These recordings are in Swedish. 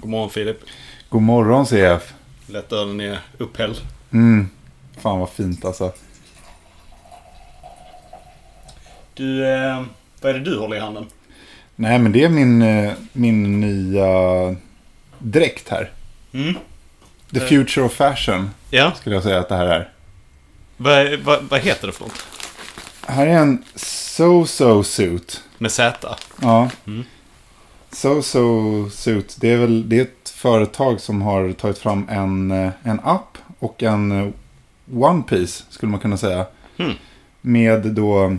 God morgon Filip. God morgon CF. Lätt ölen är upphäll. Mm. Fan vad fint alltså. Du, vad är det du håller i handen? Nej men det är min nya dräkt här. Mm. The Future of Fashion, ja. Skulle jag säga att det här är. Vad heter det för något? Här är en so-so suit. Med Z. Ja. Mm. So-so suit. Det är väl ett företag som har tagit fram en app och en one piece skulle man kunna säga. Mm. Med då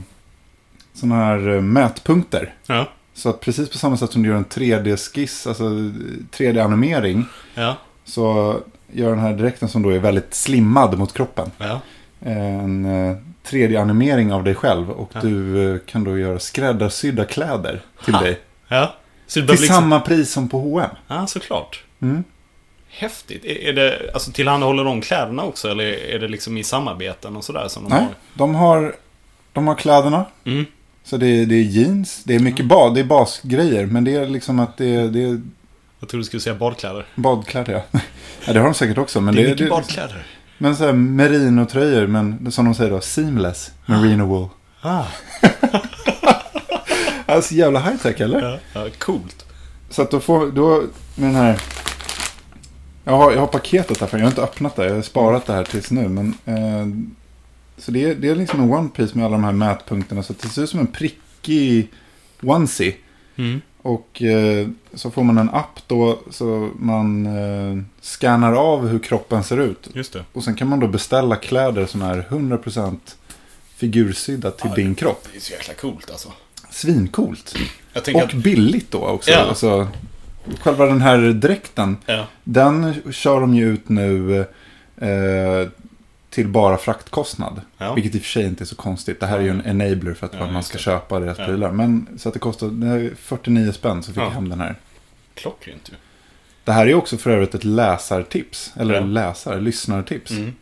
såna här mätpunkter. Ja. Så att precis på samma sätt som du gör en 3D-skiss, alltså 3D-animering. Ja. Så gör den här dräkten som då är väldigt slimmad mot kroppen. Ja. En 3D-animering av dig själv. Och ja. Du kan då göra skräddarsydda kläder till dig. Ja. Så det till liksom samma pris som på H&M. Ja, såklart. Mm. Häftigt. Är det, alltså, tillhandahåller de kläderna också? Eller är det liksom i samarbeten och sådär som de Nej, har? De har kläderna. Mm. Så det är jeans. Det är mycket bad. Det är basgrejer. Men det är liksom att det är... Jag tror du skulle säga badkläder. Badkläder, ja. Ja, det har de säkert också. Men det är mycket badkläder. Men så här merino-tröjor, men som de säger då, seamless merino wool. Ah. Alltså jävla high-tech, eller? Ja, coolt. Så att då med den här... Jag har paketet här, för jag har inte öppnat det. Jag har sparat det här tills nu, men... så det är liksom en one piece med alla de här mätpunkterna. Så att det ser ut som en prickig onesie. Mm. Och så får man en app då så man scannar av hur kroppen ser ut. Just det. Och sen kan man då beställa kläder som är 100% figursydda till din kropp. Det är så jäkla coolt alltså. Svincoolt. Och billigt då också. Ja. Alltså, själva den här dräkten, ja. Den kör de ju ut nu till bara fraktkostnad. Ja. Vilket i och för sig inte är så konstigt. Det här är ju en enabler för att man ska köpa deras prylar. Men så att det kostade 49 spänn så fick jag hem den här. Klockrent ju. Det här är också för övrigt ett läsartips. Eller lyssnartips. Mm.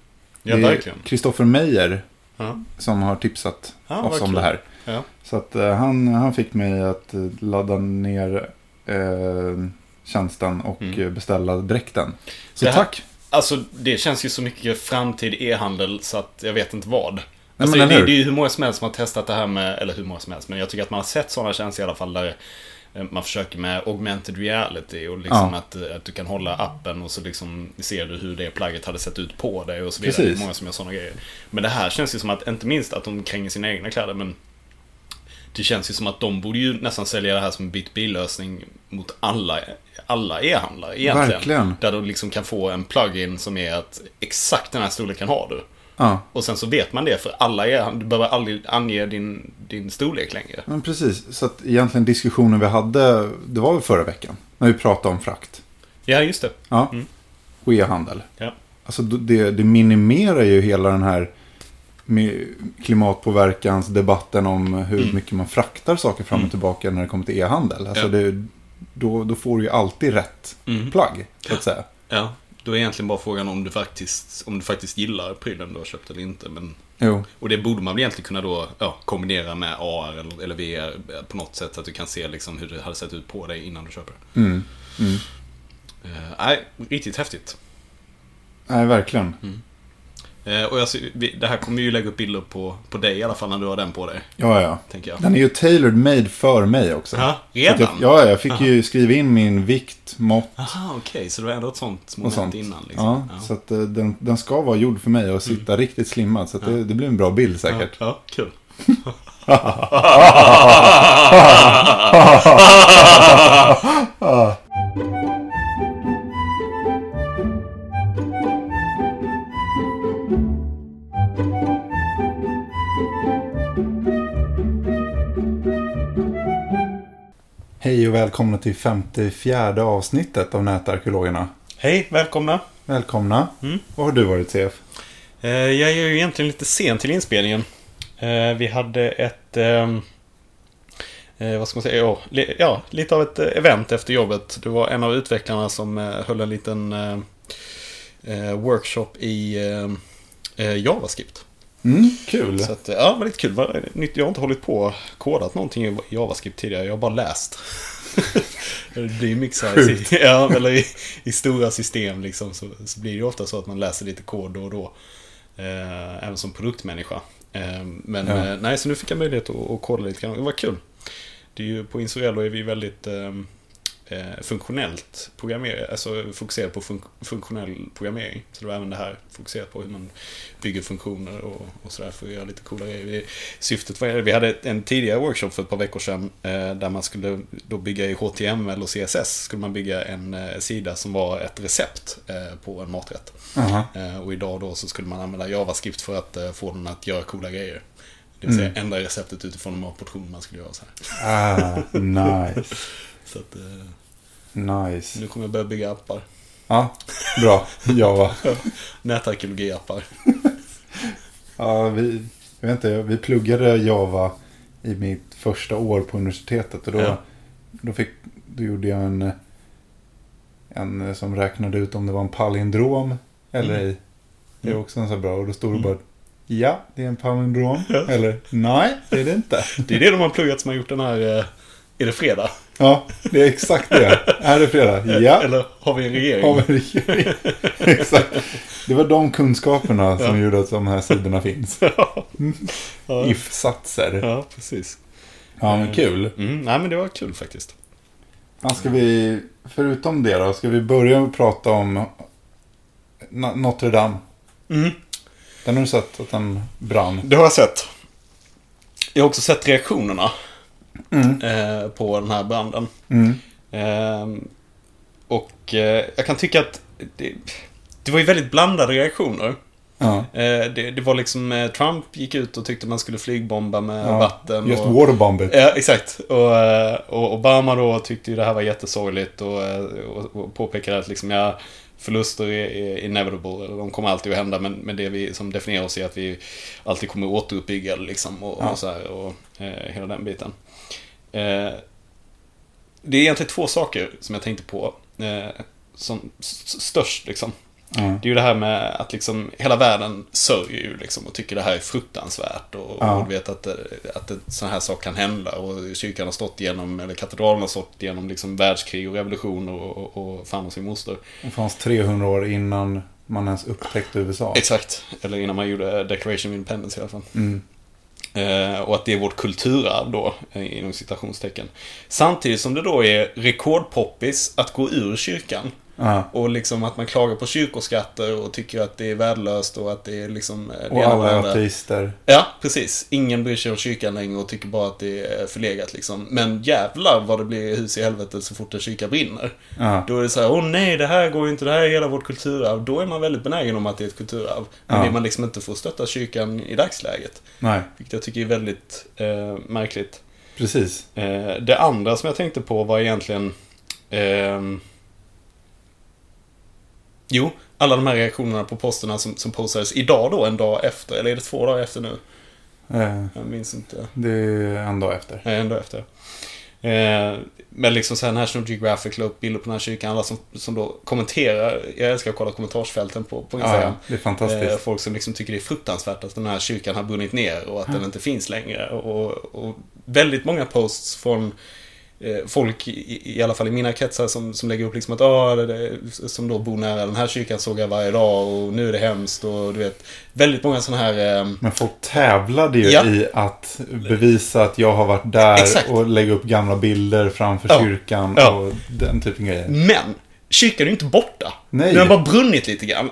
Ja, det är Kristoffer Meijer som har tipsat oss om det här. Ja. Så att han fick mig att ladda ner tjänsten och beställa dräkten. Så tack! Alltså det känns ju så mycket framtid e-handel så att jag vet inte vad. Alltså, nej, det är ju hur många som helst som har testat det här med, eller hur många som helst, men jag tycker att man har sett sådana tjänster i alla fall där man försöker med augmented reality och liksom att du kan hålla appen och så liksom ser du hur det plagget hade sett ut på dig och så vidare. Precis. Det är många som gör sådana grejer. Men det här känns ju som att, inte minst att de kränger sina egna kläder, men det känns ju som att de borde ju nästan sälja det här som en B2B-lösning mot alla e-handlare egentligen. Verkligen. Där de liksom kan få en plugin som är att exakt den här storleken har du. Ja. Och sen så vet man det för alla e-handlare. Du behöver aldrig ange din storlek längre. Men precis, så att egentligen diskussionen vi hade, det var väl förra veckan när vi pratade om frakt. Ja, just det. Ja. Mm. Och e-handel. Ja. Alltså det minimerar ju hela den här klimatpåverkans debatten om hur mycket man fraktar saker fram och tillbaka när det kommer till e-handel. Alltså då får du ju alltid rätt plagg, så att säga. Ja, då är egentligen bara frågan om du faktiskt gillar prylen du har köpt eller inte. Men, och det borde man väl egentligen kunna då kombinera med AR eller VR på något sätt, så att du kan se liksom hur det hade sett ut på dig innan du köper det. Mm. Mm. Riktigt häftigt. Nej, verkligen. Mm. Och det här kommer ju lägga upp bilder på dig i alla fall när du har den på dig. Ja. Tänker jag. Den är ju tailored-made för mig också. Ja, redan? Jag fick ju skriva in min vikt, mått. Aha, okej. Så det var ändå ett sånt moment sånt innan. Liksom. Ja, så att den ska vara gjord för mig och sitta riktigt slimmad. Så att det blir en bra bild säkert. Ja, kul. Hej och välkomna till 54:e avsnittet av Nätarkeologerna. Hej, välkomna. Välkomna. Vad har du varit, chef? Jag är ju egentligen lite sen till inspelningen. Vi hade ett... vad ska man säga? Ja, lite av ett event efter jobbet. Det var en av utvecklarna som höll en liten workshop i JavaScript. Kul. Så att, ja, väldigt kul. Jag har inte hållit på och kodat någonting i JavaScript tidigare. Jag har bara läst. Det blir mixar i stora system liksom, så blir det ofta så att man läser lite kod då och då, även som produktmänniska. Men ja. Nej, så nu fick jag möjlighet att kolla lite grann. Det var kul. Det är ju, på Insurello är vi väldigt funktionellt programmering, alltså fokuserat på funktionell programmering. Så det var även det här fokuserat på hur man bygger funktioner och sådär för att göra lite coola grejer. Syftet var, vi hade en tidigare workshop för ett par veckor sedan där man skulle då bygga i HTML och CSS, skulle man bygga en sida som var ett recept på en maträtt. Och idag då så skulle man använda JavaScript för att få den att göra coola grejer. Det vill säga ändra receptet utifrån de matportioner man skulle göra så här. Ah, nice. Så att, nice. Nu kommer jag börja bygga appar. Ja, bra. Java. Nätarkeologi-appar. Ja, vi pluggade Java i mitt första år på universitetet. Och då gjorde jag en som räknade ut om det var en palindrom eller ej. Det är också en så bra. Och då stod det bara... Ja, det är en palindrom. Eller nej, det är det inte. Det är det de har pluggat som har gjort den här... Är det fredag? Ja, det är exakt det. Är det fredag? Ja. Eller har vi en regering? Har vi en regering? Exakt. Det var de kunskaperna som gjorde att de här sidorna finns. If-satser. Ja, precis. Ja, men kul. Nej, men det var kul faktiskt. Ja, ska vi, förutom det då, ska vi börja med att prata om Notre Dame? Mm. Den har du sett att den brann. Det har jag sett. Jag har också sett reaktionerna. På den här branden. Och jag kan tycka att det var ju väldigt blandade reaktioner. Det var liksom Trump gick ut och tyckte man skulle flygbomba med vatten. Just waterbombing. Exakt. Och Obama då tyckte ju det här var jättesorgligt och påpekade att liksom förluster är inevitable, eller de kommer alltid att hända, men det vi som definierar oss är att vi alltid kommer återuppbygga liksom, och så här, och hela den biten. Det är egentligen två saker som jag tänkte på som störst liksom. Det är ju det här med att liksom hela världen sörjer ju liksom och tycker det här är fruktansvärt och vet att en sån här sak kan hända, och kyrkan har stått igenom, eller katedralen har stått igenom liksom världskrig och revolution och fan och sin moster. Det fanns 300 år innan man ens upptäckte USA. Exakt, eller innan man gjorde Declaration of Independence i alla fall. Och att det är vårt kulturarv då, inom citationstecken. Samtidigt som det då är rekordpoppis att gå ur kyrkan. Och liksom att man klagar på kyrkoskatter och tycker att det är värdelöst och att det är liksom... Och alla artister. Ja, precis. Ingen bryr sig om kyrkan längre och tycker bara att det är förlegat liksom. Men jävlar vad det blir hus i helvetet så fort en kyrka brinner. Då är det så här, åh nej, det här går inte, det här är hela vårt kulturarv. Då är man väldigt benägen om att det är ett kulturarv. Men vill man liksom inte få stötta kyrkan i dagsläget. Nej. Vilket jag tycker är väldigt märkligt. Precis. Det andra som jag tänkte på var egentligen... alla de här reaktionerna på posterna som postades idag då, en dag efter. Eller är det 2 dagar efter nu? Jag minns inte. Det är en dag efter. En dag efter. Men liksom så här, National Geographic la upp bilder på den här kyrkan. Alla som då kommenterar. Jag älskar att kolla kommentarsfälten på Instagram. Det är fantastiskt. Folk som liksom tycker det är fruktansvärt att den här kyrkan har brunnit ner och att den inte finns längre. Och väldigt många posts från... folk i alla fall i mina kretsar som lägger upp liksom att som då bor nära den här kyrkan såg jag varje dag och nu är det hemskt, och du vet väldigt många sådana här men folk tävlade ju i att bevisa att jag har varit där. Exakt. Och lägga upp gamla bilder framför kyrkan och den typen av grejer. Men kyrkan är ju inte borta. Nej. Den har bara brunnit lite grann.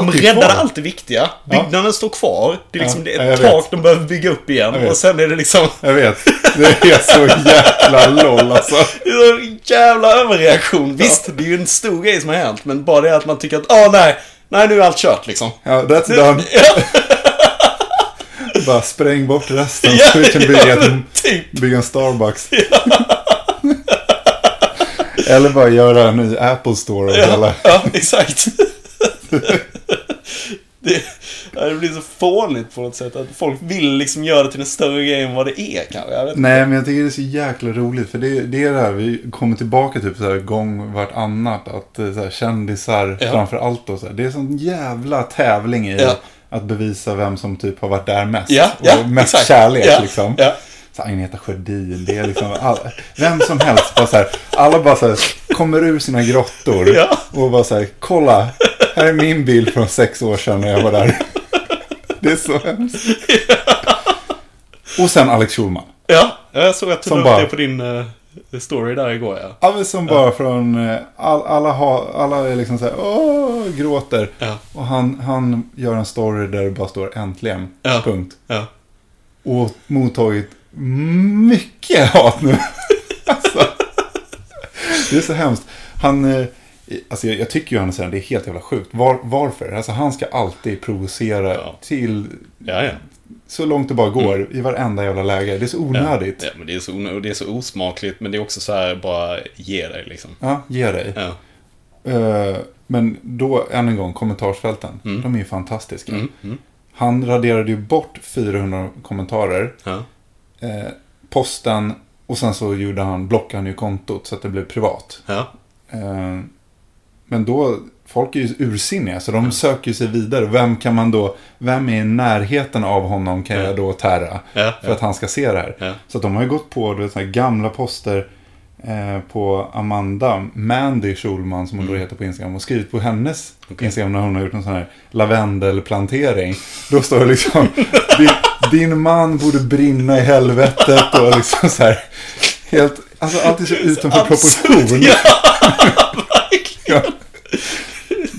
De räddade allt det viktiga. Byggnaden står kvar. Det är liksom det är ett tak de behöver bygga upp igen. Och sen är det liksom... Jag vet. Det är så jävla lol alltså. Det är en jävla överreaktion. Visst, det är ju en stor grej som har hänt. Men bara det att man tycker att nej, nu är allt kört liksom. Ja, that's done. Bara spräng bort resten. Så vi kan bygga en Starbucks. Eller bara göra en ny Apple Store. Ja, exakt. det blir så fånigt på något sätt att folk vill liksom göra det till en större grej än vad det är kanske. Men jag tycker det är så jäkla roligt, för det är det här vi kommer tillbaka typ så här gång vartannat, att så här, kändisar framför allt då, så här, det är sån jävla tävling i att bevisa vem som typ har varit där mest och mest kärlek liksom. så Agneta Sjödin, det är liksom vem som helst bara så här, alla bara så här, kommer ur sina grottor och bara så här, kolla, här är min bild från 6 år sedan när jag var där. Det är så hemskt. Och sen Alex Schulman. Ja, jag såg att du tog upp det på din story där igår. Ja, men som bara från alla är liksom så här, åh, gråter. Ja. Och han gör en story där det bara står äntligen, punkt. Ja. Och mottagit mycket hat nu. Alltså, det är så hemskt. Han, alltså jag tycker ju han säger, det är helt jävla sjukt. Varför? Alltså han ska alltid provocera till... Ja. Så långt det bara går i varenda jävla läge. Det är så onödigt. Ja, men det är så onödigt, det är så osmakligt. Men det är också så här, bara ge dig liksom. Ja, ge dig. Ja. Men då, än en gång, kommentarsfälten. De är ju fantastiska. Han raderade ju bort 400 kommentarer. Ja. Posten. Och sen så gjorde han, blockade han ju kontot så att det blev privat. Ja. Men då... Folk är ju ursinniga, så de söker sig vidare. Vem är i närheten av honom kan jag då tära för att han ska se det här. Ja. Så att de har ju gått på såna här gamla poster på Amanda Mandy Schulman, som hon då heter på Instagram, och skrivit på hennes Instagram när hon har gjort en sån här lavendelplantering. Då står det liksom din man borde brinna i helvetet och liksom så här helt, alltså allt är så utanför proportion. Ja.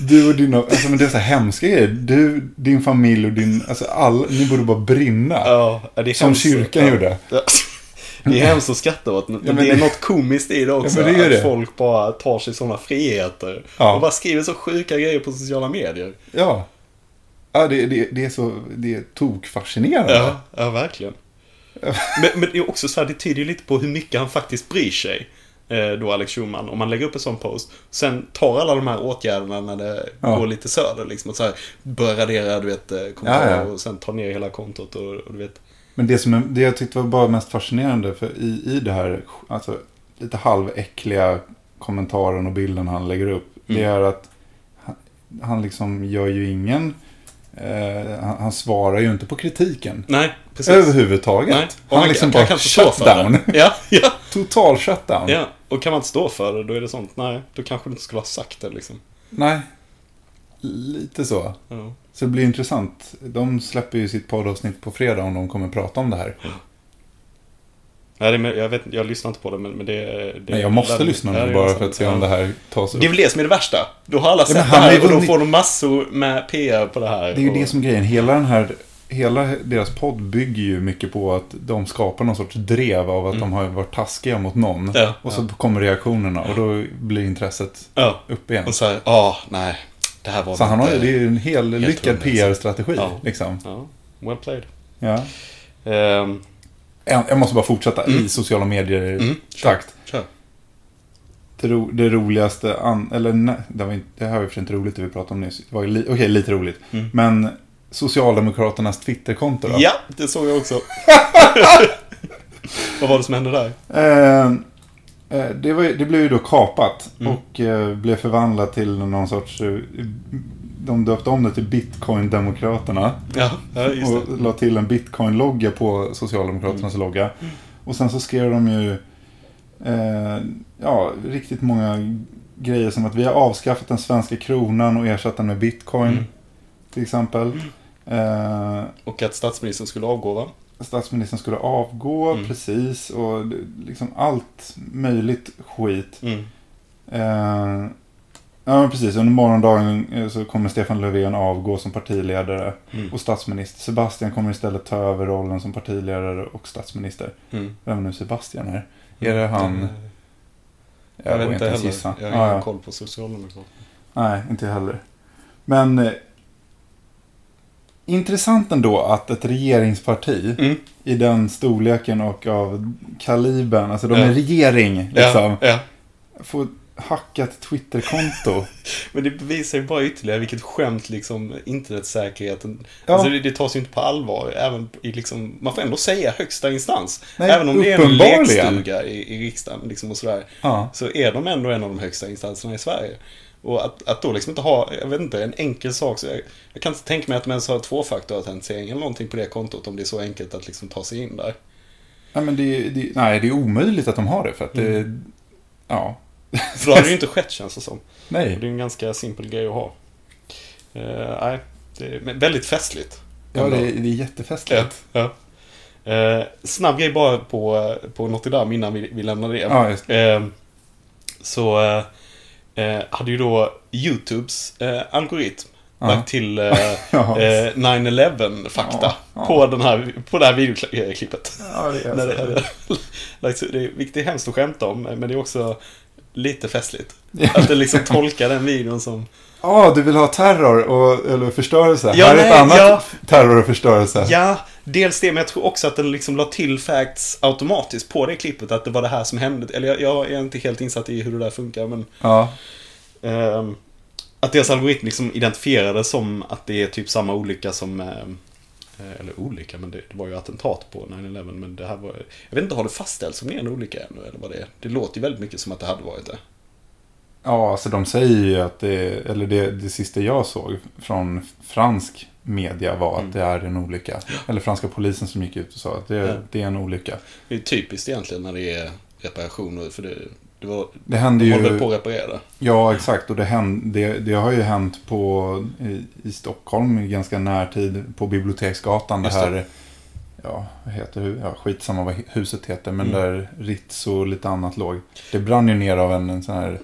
Du och dina, alltså men det är så hemska grejer. Du, din familj och din, alltså ni borde bara brinna. Ja, det är som hemskt, kyrkan gjorde. Ja. Det är hemskt att skratta åt, men det är något komiskt i det också, det att folk bara tar sig sådana friheter och bara skriver så sjuka grejer på sociala medier. Ja. Ja, det är så, det är tokfascinerande. Ja, verkligen. men det är också så här, det tyder ju lite på hur mycket han faktiskt bryr sig. Då Alex Schulman, om man lägger upp en sån post, sen tar alla de här åtgärderna när det går lite söder liksom, och så här, börjar radera, du vet, kommentarer och sen tar ner hela kontot och du vet. Men det jag tyckte var bara mest fascinerande för i det här, alltså lite halväckliga kommentaren och bilden han lägger upp, det är att han liksom gör ju ingen han svarar ju inte på kritiken. Nej, precis. Överhuvudtaget. Nej. Han liksom bara shutdown. Ja. Total shutdown. Ja. Och kan man inte stå för det, då är det sånt. Nej, då kanske du inte skulle ha sagt det liksom. Nej, lite så. Ja. Så det blir intressant. De släpper ju sitt poddavsnitt på fredag om de kommer prata om det här. Nej, jag lyssnar inte på det, men det nej, jag måste lyssna nu bara för att se om det här tas upp. Det är väl det som är det värsta. Då har alla sett det här och då får de massor med PR på det här. Det är ju det som är grejen. Hela deras podd bygger ju mycket på att de skapar någon sorts drev av att de har varit taskiga mot någon. Ja, och så kommer reaktionerna och då blir intresset upp igen. Och så här, nej, det här var så han har, det är ju en hel lyckad PR-strategi. Liksom. Ja, well played. Ja. Jag måste bara fortsätta i sociala medier takt. Det roligaste eller nej, det här var ju inte roligt det vi pratade om nyss. Det var okej, lite roligt. Men Socialdemokraternas Twitterkonto då? Ja, det såg jag också. Vad var det som hände där? Det blev ju då kapat och blev förvandlat till någon sorts de döpte om det till Bitcoin-demokraterna. Ja, just det. Och la till en Bitcoin-logga på Socialdemokraternas logga. Och sen så skrev de ju riktigt många grejer som att vi har avskaffat den svenska kronan och ersatt den med Bitcoin till exempel. Och att statsministern skulle avgå, va? Statsministern skulle avgå, precis. Och liksom allt möjligt skit. Ja, precis. Under morgondagen så kommer Stefan Löfven avgå som partiledare och statsminister. Sebastian kommer istället ta över rollen som partiledare och statsminister. Vem är nu Sebastian här? Är det han? Jag vet inte heller. Gissa. Jag har ingen koll på Socialdemokraterna. Nej, inte heller. Men intressant ändå att ett regeringsparti i den storleken och av kalibern, alltså de är regering liksom, får hackat Twitterkonto. Men det bevisar ju bara ytterligare vilket skämt liksom internetsäkerheten. Alltså det tas ju inte på allvar, även i liksom, man får ändå säga högsta instans. Nej, även om det är en lekstuga i riksdagen liksom och sådär, så är de ändå en av de högsta instanserna i Sverige. Och att då liksom inte ha, jag vet inte, en enkel sak. Så jag kan inte tänka mig att man ens har tvåfaktorautentisering eller någonting på det kontot om det är så enkelt att liksom ta sig in där. Nej, men det är omöjligt att de har det, för att det, ja. För det har ju inte skett, känns det som. Nej. Och det är en ganska simpel grej att ha. Nej, det är väldigt festligt. Ja, det är jättefestligt. Ja. Snabb grej bara på Notre Dame innan vi lämnar det. Ja, just det. Hade ju då YouTubes algoritm lagt till 9/11-fakta på det här videoklippet. Ja, det är alltså. Det är viktigt, hemskt att skämta om, men det är också lite festligt. Att det liksom tolkar den videon som... Ja, du vill ha terror eller förstörelse. Ja, här är ett annat terror och förstörelse. Ja, dels det, men jag tror också att den liksom la till facts automatiskt på det klippet, att det var det här som hände. Eller jag är inte helt insatt i hur det där funkar, men... Ja. Att deras algoritm liksom identifierade som att det är typ samma olycka som... eller olycka, men det var ju attentat på 9/11, men det här var... Jag vet inte, har det fastställt som det är en olycka ännu, eller vad det är? Det låter ju väldigt mycket som att det hade varit det. Ja, alltså de säger ju att det sista jag såg från fransk media var att det är en olycka. Eller franska polisen som gick ut och sa att det är en olycka. Det är typiskt egentligen när det är reparationer, för det hände ju... håller på att reparera. Ja, exakt. Och det har ju hänt i Stockholm i ganska närtid på Biblioteksgatan. Just det här... Ja, vad heter det? Ja, skitsamma vad huset heter, men där Ritz och lite annat låg. Det brann ju ner av en sån här...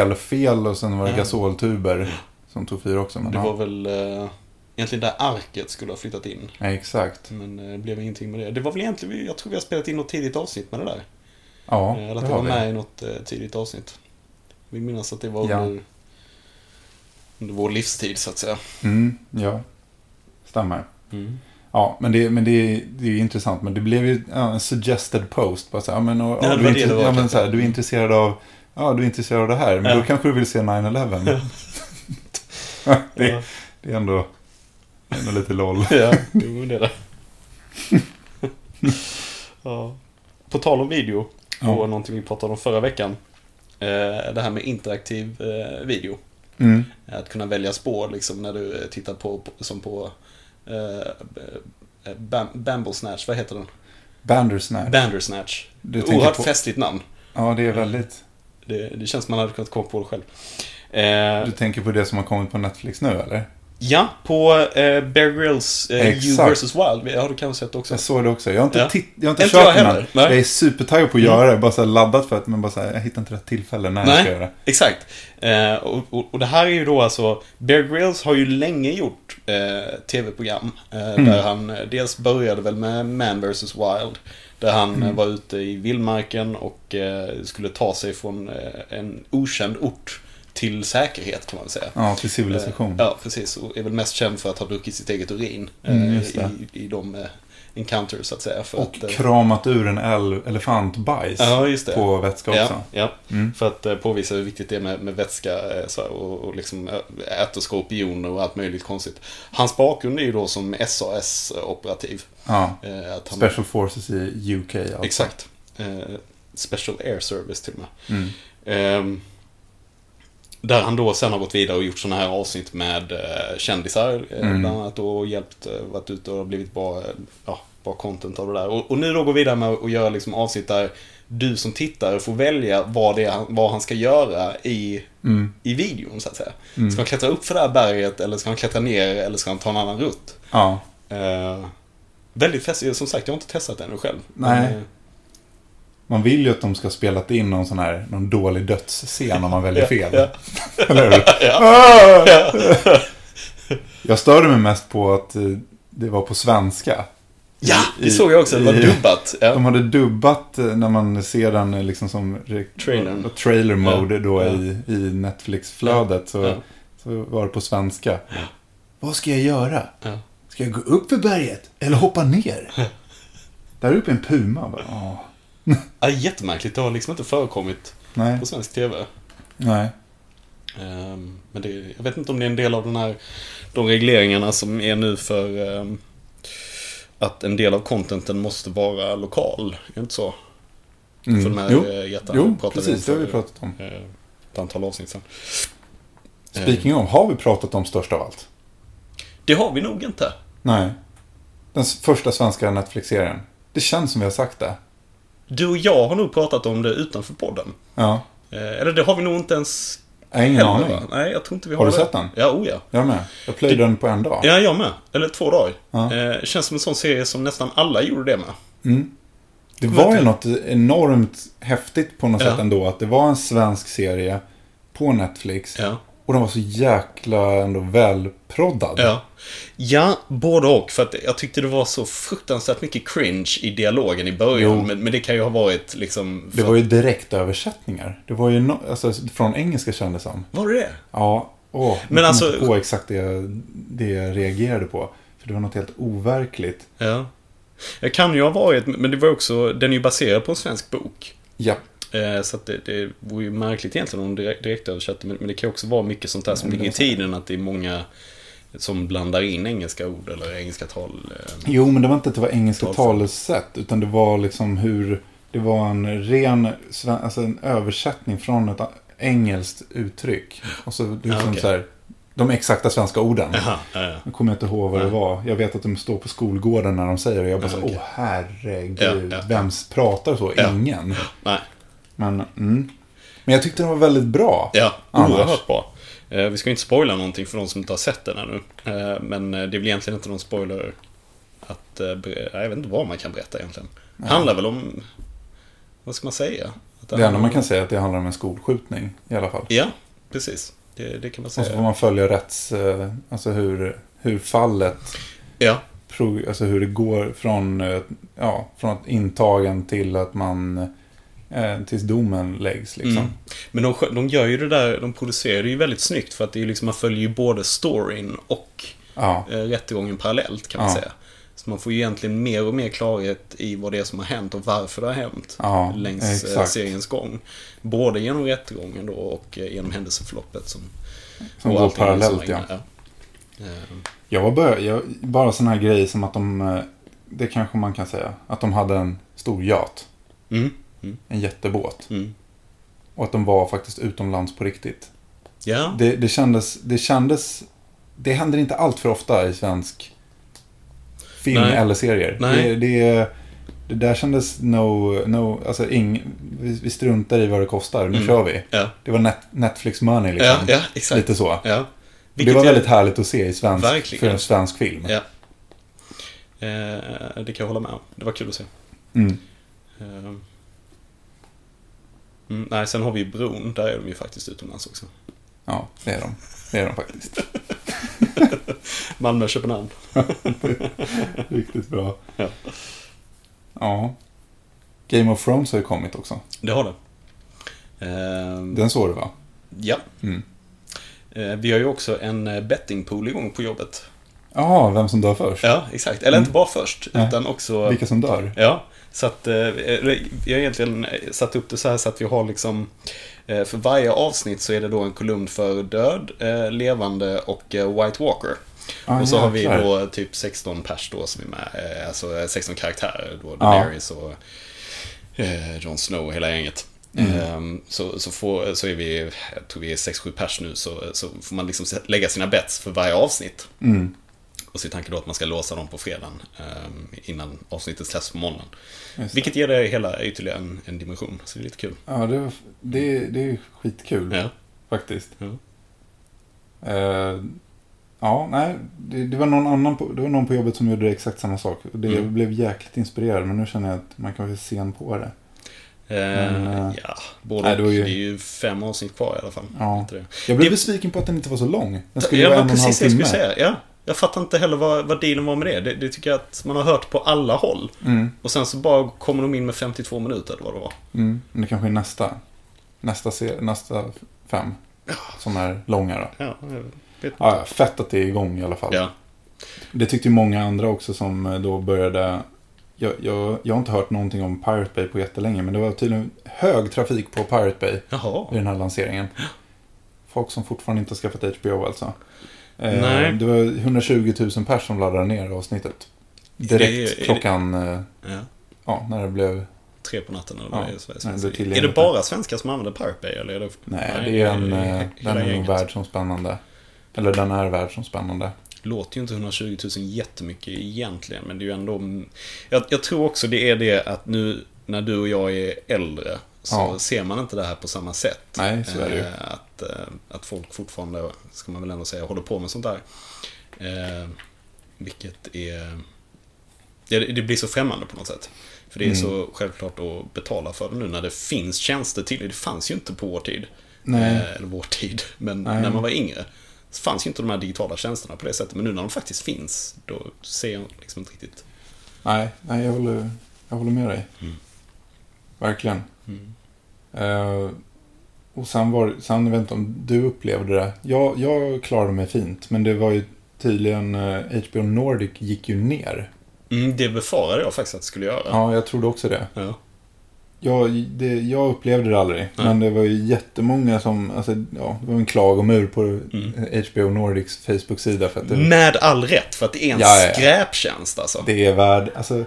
elfel, och sen var det gasoltuber som tog fyra också. Men det var väl egentligen där arket skulle ha flyttat in. Ja, exakt. Men det blev ingenting med det. Det var väl egentligen, jag tror vi har spelat in något tidigt avsnitt med det där. Ja, eller att det var med i något tidigt avsnitt. Vi minns att det var under vår livstid, så att säga. Mm, ja, stämmer. Mm. Ja, men det är ju intressant, men det blev ju en suggested post bara så här, du är intresserad av det här, men då kanske du vill se 9/11. Ja. Det är ändå lite lol. Ja, det är det. Ja. På tal om video och någonting vi pratade om förra veckan. Det här med interaktiv video. Mm. Att kunna välja spår liksom när du tittar på Bandersnatch, vad heter den? Bandersnatch. Oerhört festligt namn. Ja, det är väldigt... Det känns som man hade kunnat komma på det själv. Du tänker på det som har kommit på Netflix nu, eller? Ja, på Bear Grylls You vs. Wild. Har du kanske sett också? Jag såg det också. Jag har inte kört den här. Jag är supertaggad på att göra det. Bara så laddat för att man bara så här, jag hittar inte rätt tillfälle när jag ska göra det. Exakt. Och det här är ju då alltså... Bear Grylls har ju länge gjort tv-program. Där han dels började väl med Man vs. Wild. Där han var ute i vildmarken och skulle ta sig från en okänd ort till säkerhet, kan man säga. Ja, till civilisation. Ja, precis. Och är väl mest känd för att ha druckit sitt eget urin i de encounters, så att säga. För och att, kramat ur en elefantbajs på vätska också. För att påvisa hur viktigt det är med vätska och liksom äta skorpioner och allt möjligt konstigt. Hans bakgrund är ju då som SAS-operativ. Ja, Special Forces i UK. Alltså. Exakt. Special Air Service till och med. Där han då sen har gått vidare och gjort såna här avsnitt med kändisar bland annat, och hjälpt, varit ute och blivit bra content av det där. Och nu då går vidare med att göra liksom avsnitt där du som tittare får välja vad han ska göra i videon, så att säga. Ska han klättra upp för det här berget, eller ska han klättra ner, eller ska han ta en annan rutt? Ja. Väldigt festligt, som sagt, jag har inte testat det ännu själv. Nej. Men, man vill ju att de ska spela in någon sån här någon dålig dödsscen om man väljer fel. Eller hur? Jag störde mig mest på att det var på svenska. Ja, det såg jag också. Det var dubbat. Ja. De hade dubbat när man ser den liksom som trailer mode då i Netflix-flödet. Så var det på svenska. Ja. Vad ska jag göra? Ja. Ska jag gå upp för berget eller hoppa ner? Ja. Där uppe är en puma. Bara, Ja, jättemärkligt, det har liksom inte förekommit på svensk tv. Nej. Men jag vet inte om det är en del av de regleringarna som är nu för att en del av contenten måste vara lokal, är det inte så? För de här jo, precis, det har vi pratat om ett antal avsnitt sedan. Speaking om, har vi pratat om störst av allt? Det har vi nog inte. Nej. Den första svenska Netflix-serien. Det känns som vi har sagt det. Du och jag har nog pratat om det utanför podden. Ja. Eller det har vi nog inte ens... Ingen aning. Nej, jag tror inte vi har du sett den? Ja, oja. Jag med. Jag plöjde den på en dag. Ja, jag med. Eller 2 dagar. Ja. Känns som en sån serie som nästan alla gjorde det med. Mm. Det var ju något enormt häftigt på något sätt ändå. Att det var en svensk serie på Netflix. Ja. Och de var så jäkla ändå välproddade. Ja, både och. För att jag tyckte det var så fruktansvärt mycket cringe i dialogen i början. Men det kan ju ha varit liksom... Det var ju direktöversättningar. Det var ju alltså, från engelska kändes det som. Var det? Ja. Men alltså... inte på exakt det jag reagerade på. För det var något helt overkligt. Ja. Jag kan ju ha varit... Men det var också... Den är ju baserad på en svensk bok. Ja. Så att det vore ju märkligt egentligen om de direkt översätter, men det kan också vara mycket sånt där som ligger i tiden, att det är många som blandar in engelska ord eller engelska tal. Jo, men det var inte att det var engelska talesätt, utan det var liksom hur det var en ren, alltså en översättning från ett engelskt uttryck. Och så liksom så här, de exakta svenska orden. Jag kommer inte ihåg vad det var. Jag vet att de står på skolgården när de säger det. Jag bara så, åh herregud, vem pratar så? Ingen. Nej. Men jag tyckte den var väldigt bra. Ja, oerhört bra. Vi ska inte spoila någonting för de som inte har sett den ännu. Men det blir egentligen inte någon spoiler att... Jag vet inte vad man kan berätta egentligen. Det handlar väl om... Vad ska man säga? Att det enda man kan säga är att det handlar om en skolskjutning i alla fall. Ja, precis. Det kan man säga. Och så får man följa rätts... Alltså hur fallet... Ja. Alltså hur det går från att intagen till att man... tills domen läggs liksom. Men de gör ju det där, de producerar ju väldigt snyggt, för att det är liksom, man följer ju både storyn och rättegången parallellt kan man säga. Så man får ju egentligen mer och mer klarhet i vad det är som har hänt och varför det har hänt längs seriens gång. Både genom rättegången då och genom händelseförloppet som går parallellt, som Jag bara sån här grej som att de, det kanske man kan säga, att de hade en stor yacht. En jättebåt. Och att de var faktiskt utomlands på riktigt. Det kändes det händer inte allt för ofta i svensk film eller serier. Det där kändes no alltså vi struntar i vad det kostar, nu kör vi. Det var Netflix money liksom. Lite så. Det var väldigt härligt att se i för en svensk film. Det kan jag hålla med om. Det var kul att se. Nej, sen har vi bron. Där är de ju faktiskt utomlands också. Ja, det är de faktiskt. Malmö och Köpenhamn. Riktigt bra. Ja. Game of Thrones har ju kommit också. Det har det. Den såg du, va? Ja. Vi har ju också en bettingpool igång på jobbet. Ja, vem som dör först. Ja, exakt. Eller inte bara först, utan också... Vilka som dör. Ja. Så att vi har egentligen satt upp det så här, så att vi har liksom, för varje avsnitt så är det då en kolumn för död, levande och White Walker. Och så har vi då typ 16 pers då som är med, alltså 16 karaktärer då, Daenerys och Jon Snow och hela gänget. Så är vi, jag tror vi är 6-7 pers nu, så får man liksom lägga sina bets för varje avsnitt. Och så är tanken då att man ska låsa dem på fredagen innan avsnittet släpps på måndagen. Vilket ger det hela ytterligare en dimension. Så det är lite kul. Ja, det är ju skitkul faktiskt. Det var någon annan på jobbet som gjorde exakt samma sak. Jag blev jäkligt inspirerad, men nu känner jag att man kan vara sen på det. Det är ju 5 avsnitt kvar i alla fall. Jag blev besviken på att den inte var så lång. Den skulle vara 1,5 timme. Jag fattar inte heller vad dealen var med det. Det tycker jag att man har hört på alla håll. Och sen så bara kommer de in med 52 minuter eller vad det var. Men det kanske är nästa 5 som är långa då. Fett att det är igång i alla fall. Det tyckte ju många andra också som då började. Jag har inte hört någonting om Pirate Bay på jättelänge, men det var tydligen hög trafik på Pirate Bay i den här lanseringen. Folk som fortfarande inte har skaffat HBO alltså. Nej. Det var 120 000 personer som laddade ner avsnittet direkt klockan när det blev 3 på natten eller är det bara svenskar som använder Pirate Bay eller är det... Nej, det är en världsomspännande. låter ju inte 120 000 jättemycket egentligen, men det är ju ändå... Jag tror också det är det att nu när du och jag är äldre så ser man inte det här på samma sätt. Nej, så är det ju. Att folk fortfarande, ska man väl ändå säga, håller på med sånt där. Vilket är... Det blir så främmande på något sätt. För det är så självklart att betala för det nu när det finns tjänster till. Det fanns ju inte på vår tid. Eller vår tid, men när man var yngre så fanns ju inte de här digitala tjänsterna på det sättet. Men nu när de faktiskt finns, då ser jag liksom inte riktigt. Nej, jag håller med dig. Verkligen. Och sen vet inte om du upplevde det. Jag klarade mig fint, men det var ju tydligen HBO Nordic gick ju ner. Det befarade jag faktiskt att det skulle göra. Ja, jag trodde också det. Ja. Jag upplevde det aldrig. Nej. Men det var ju jättemånga som... Alltså, det var en klagomur på HBO Nordics Facebook-sida. För att det... Med all rätt, för att det är en skräptjänst. Alltså. Det är värd... Alltså,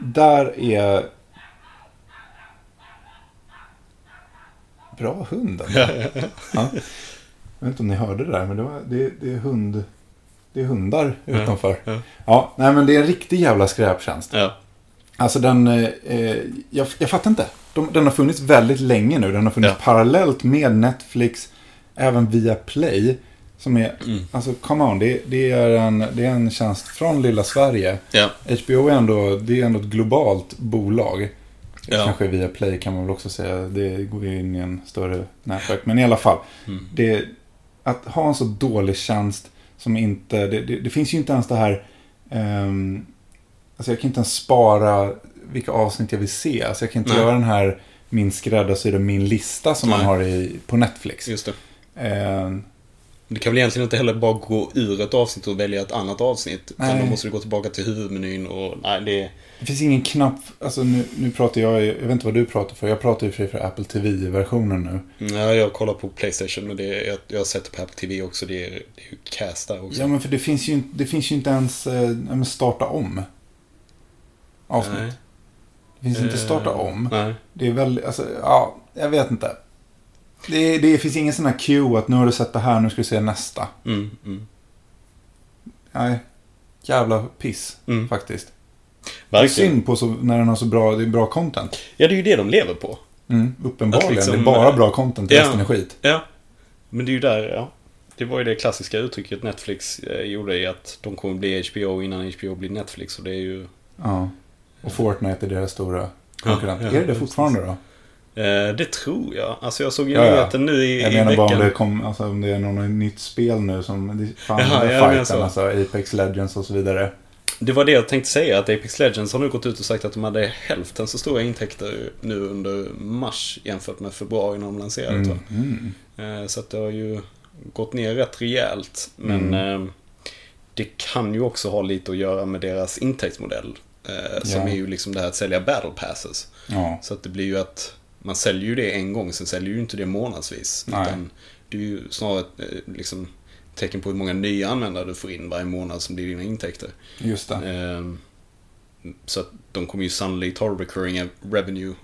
där är... Bra hund. Ja. Jag vet inte om ni hörde det där, men det är hund... Det är hundar utanför. Ja, nej, men det är en riktig jävla skräptjänst. Ja. Alltså den... jag fattar inte. Den har funnits väldigt länge nu. Den har funnits parallellt med Netflix. Även via Play. Som är... Alltså, come on. Det är en tjänst från lilla Sverige. Ja. HBO är ändå ett globalt bolag. Ja. Kanske via Play kan man väl också säga. Det går in i en större nätverk. Men i alla fall. Det, att ha en så dålig tjänst... Som inte, det finns ju inte ens det här alltså jag kan inte ens spara vilka avsnitt jag vill se. Alltså jag kan inte göra den här min skräddarsydda, min lista som man har på Netflix. Just det. Du kan väl egentligen inte heller bara gå ur ett avsnitt och välja ett annat avsnitt. Utan då måste du gå tillbaka till huvudmenyn och det finns ingen knapp. Alltså nu pratar jag vet inte vad du pratar för. Jag pratar ju för Apple TV-versionen nu. Ja, jag kollar på PlayStation och jag har sett på Apple TV också. Det är ju cast där också. Ja, men för det finns ju inte ens starta om avsnitt. Nej. Det finns inte starta om. Nej. Det är väl jag vet inte. Det finns ingen sån här cue att nu har du sett det här, nu ska du se nästa. Nej, jävla piss faktiskt. Verkligen. Det är synd på när den har så bra, det är bra content. Ja, det är ju det de lever på. Uppenbarligen, liksom, det är bara bra content, resten är skit. Ja, men det är ju där, det var ju det klassiska uttrycket Netflix gjorde i att de kommer bli HBO innan HBO blir Netflix, och det är ju... Ja, och Fortnite är deras stora konkurrent. Är det fortfarande då? Det tror jag. Alltså jag såg ju nyheten nu i veckan. Jag menar bara om det kom, alltså om det är något nytt spel nu som fighten, alltså Apex Legends och så vidare. Det var det jag tänkte säga, att Apex Legends har nu gått ut och sagt att de hade hälften så stora intäkter nu under mars jämfört med februari när de lanserade det. Så att det har ju gått ner rätt rejält, men det kan ju också ha lite att göra med deras intäktsmodell som är ju liksom det här att sälja battle passes. Så att det blir ju att man säljer ju det en gång, sen säljer ju inte det månadsvis. Utan det är ju snarare liksom tecken på hur många nya användare du får in varje månad som blir dina intäkter. Just det. Så att de kommer ju sannolikt ha recurring revenue,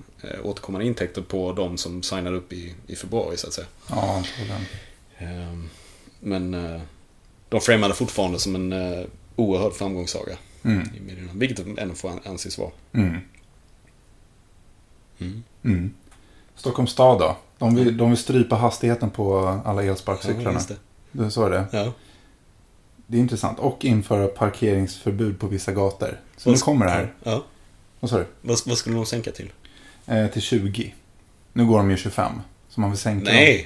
återkommande intäkter på de som signar upp i februari så att säga. Ja, men de framade fortfarande som en oerhörd framgångssaga i medierna, vilket de ändå får anses vara. Stockholms stad då. De vill strypa hastigheten på alla elsparkcyklarna. Du sa det. Ja. Det är intressant. Och införa parkeringsförbud på vissa gator. Så nu kommer det här. Ja. Vad sa du? Vad skulle de sänka till? Till 20. Nu går de ju 25. Så man vill sänka dem.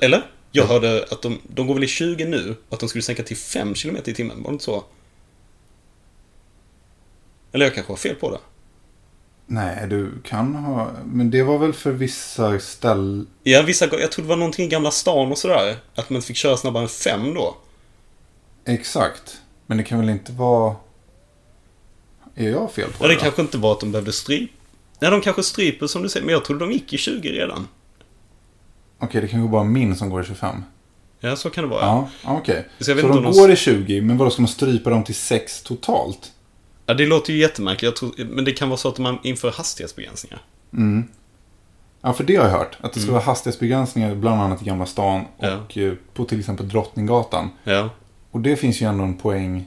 Eller? Jag hörde att de går väl i 20 nu. Att de skulle sänka till 5 km i timmen. Var det inte så? Eller jag kanske har fel på det. Nej, du kan ha... Men det var väl för vissa ställ... Ja, vissa... Jag tror det var någonting i Gamla stan och sådär. Att man fick köra snabbare än 5 då. Exakt. Men det kan väl inte vara... Är jag fel på det? Ja, det kanske inte var att de behövde strypa. Nej, de kanske stryper som du säger. Men jag tror de gick i 20 redan. Okej, det kanske bara min som går i 25. Ja, så kan det vara. Ja, okej. Så de går i 20, men vadå, ska man strypa dem till 6 totalt? Ja, det låter ju jättemärkligt. Jag tror, men det kan vara så att man inför hastighetsbegränsningar. Ja, för det har jag hört. Att det ska vara hastighetsbegränsningar bland annat i Gamla stan och på till exempel Drottninggatan. Ja. Och det finns ju ändå en poäng.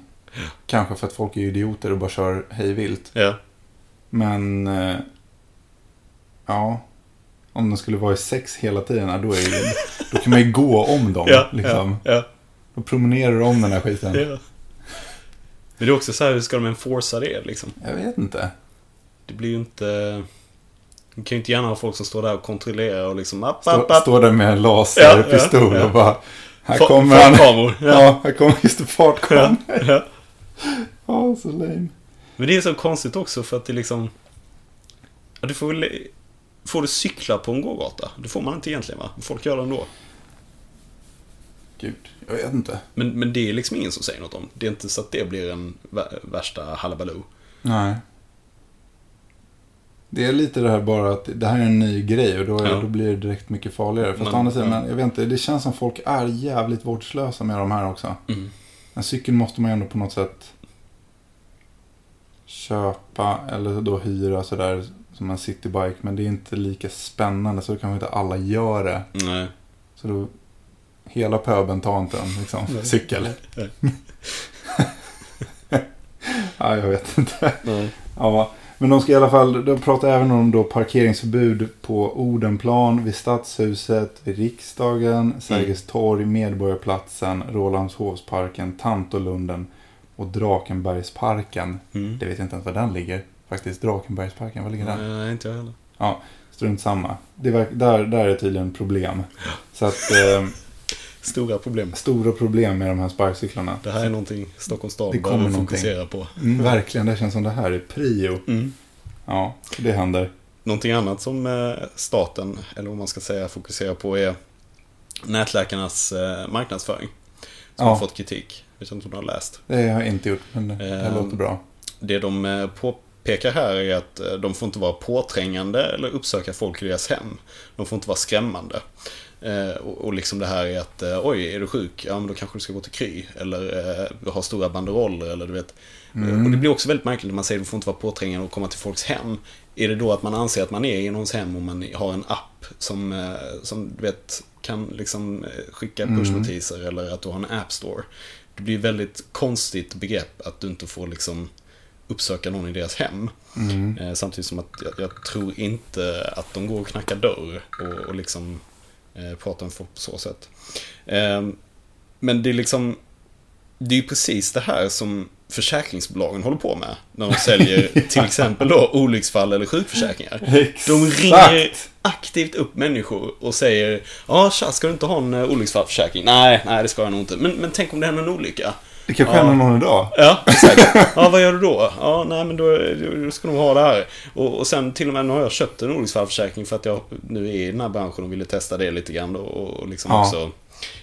Kanske för att folk är idioter och bara kör hejvilt. Ja. Men ja, om de skulle vara i sex hela tiden, då, då kan man ju gå om dem. Ja, liksom. Ja. Då promenerar de om den här skiten. Ja. Men det är också så här, hur ska de enforca det liksom? Jag vet inte. Det blir ju inte... Du kan ju inte gärna ha folk som står där och kontrollerar och liksom... App, app, app. Står där med en laserpistol och bara... Här kommer han. Fartkameror. Ja, här kommer just en fartkamera. Ja, så lame. Men det är så konstigt också för att det liksom... Ja, du får väl... Får du cykla på en gågata? Det får man inte egentligen, va? Folk gör det ändå. Gud, jag vet inte. Men det är liksom ingen som säger något om. Det är inte så att det blir en värsta halabaloo. Nej. Det är lite det här bara att det här är en ny grej och då, då blir det direkt mycket farligare. Fast andra sidan, men jag vet inte, det känns som folk är jävligt vårdslösa med de här också. Mm. En cykel måste man ändå på något sätt köpa eller då hyra sådär som en citybike, men det är inte lika spännande så kan inte alla göra det. Nej. Så då hela pöben tar inte en liksom, cykel. Nej. Ja, jag vet inte. Nej. Ja, men de ska i alla fall, de pratar även om då parkeringsförbud på Odenplan, vid Stadshuset, vid Riksdagen, Sergels torg, Medborgarplatsen, Rålambshovsparken, Tantolunden och Drakenbergsparken. Mm. Det vet jag inte ens var den ligger. Faktiskt Drakenbergsparken, var ligger den? Nej, inte jag heller. Ja, strunt samma. Det var, där är tydligen problem. Så att, stora problem. Stora problem med de här sparkcyklarna. Det här är någonting Stockholms stad behöver fokusera på. Mm, verkligen, det känns som det här är prio. Mm. Ja, det händer. Någonting annat som staten, eller vad man ska säga, fokuserar på är nätläkarnas marknadsföring. Som har fått kritik. Jag vet inte om du har läst. Det har jag inte gjort, men det låter bra. Det de påpekar här är att de får inte vara påträngande eller uppsöka folk i deras hem. De får inte vara skrämmande. Och liksom det här är att oj, är du sjuk? Ja, men då kanske du ska gå till Kry. Eller ha stora banderoller. Eller du vet. Och det blir också väldigt märkligt när man säger att du får inte vara påträngande och komma till folks hem. Är det då att man anser att man är i någons hem och man har en app som du vet kan liksom skicka pushnotiser eller att du har en app store? Det blir väldigt konstigt begrepp att du inte får liksom uppsöka någon i deras hem. Samtidigt som att jag tror inte att de går och knackar dörr och liksom prata om folk på så sätt. Men det är liksom, det är ju precis det här som försäkringsbolagen håller på med när de säljer till exempel då olycksfall eller sjukförsäkringar. De ringer aktivt upp människor och säger, ja, ska du inte ha en olycksfallförsäkring? Nej, det ska jag nog inte. Men tänk om det händer en olycka. Det kan hända någon idag. Ja, exakt. Ja, vad gör du då? Ja, nej, men då ska du ha det här. Och sen till och med har jag köpt en olycksfallsförsäkring för att jag nu är i den här branschen och ville testa det lite grann. Och liksom också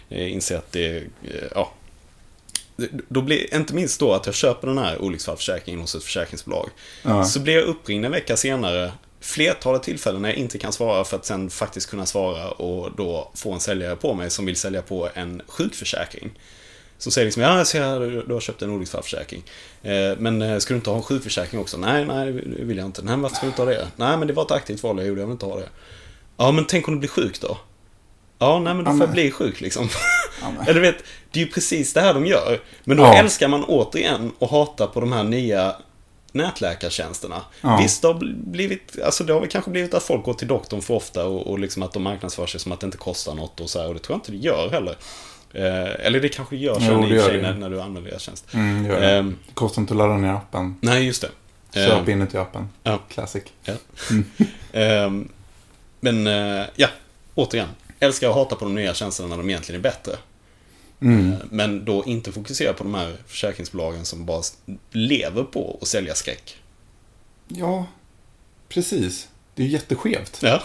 inse att det... Ja. Då blir, inte minst då att jag köper den här olycksfallsförsäkringen hos ett försäkringsbolag. Ja. Så blir jag uppringd en vecka senare. Flertalet tillfällen när jag inte kan svara för att sen faktiskt kunna svara och då få en säljare på mig som vill sälja på en sjukförsäkring. Som säger liksom, ja, du har köpt en olycksfallsförsäkring. Men ska du inte ha en sjukförsäkring också? Nej, det vill jag inte. Nej, varför ska du inte ha det? Nej, men det var ett aktivt val jag gjorde, jag vill inte ha det. Ja, men tänk om du blir sjuk då? Ja, nej, men då får jag bli sjuk liksom. Eller vet, det är ju precis det här de gör. Men då älskar man återigen och hatar på de här nya nätläkartjänsterna. Visst, det har väl kanske blivit att folk går till doktorn för ofta och liksom att de marknadsför sig som att det inte kostar något och så här, och det tror jag inte det gör heller. Eller det kanske gör så i sig när du använder deras tjänst. Det kostar inte att ladda ner appen. Nej, just det. Köp inuti appen. Classic. Men ja, återigen, älskar och hatar på de nya tjänsterna när de egentligen är bättre. Men då inte fokusera på de här försäkringsbolagen som bara lever på att sälja skräck. Ja, precis. Det är ju jätteskevt. Ja.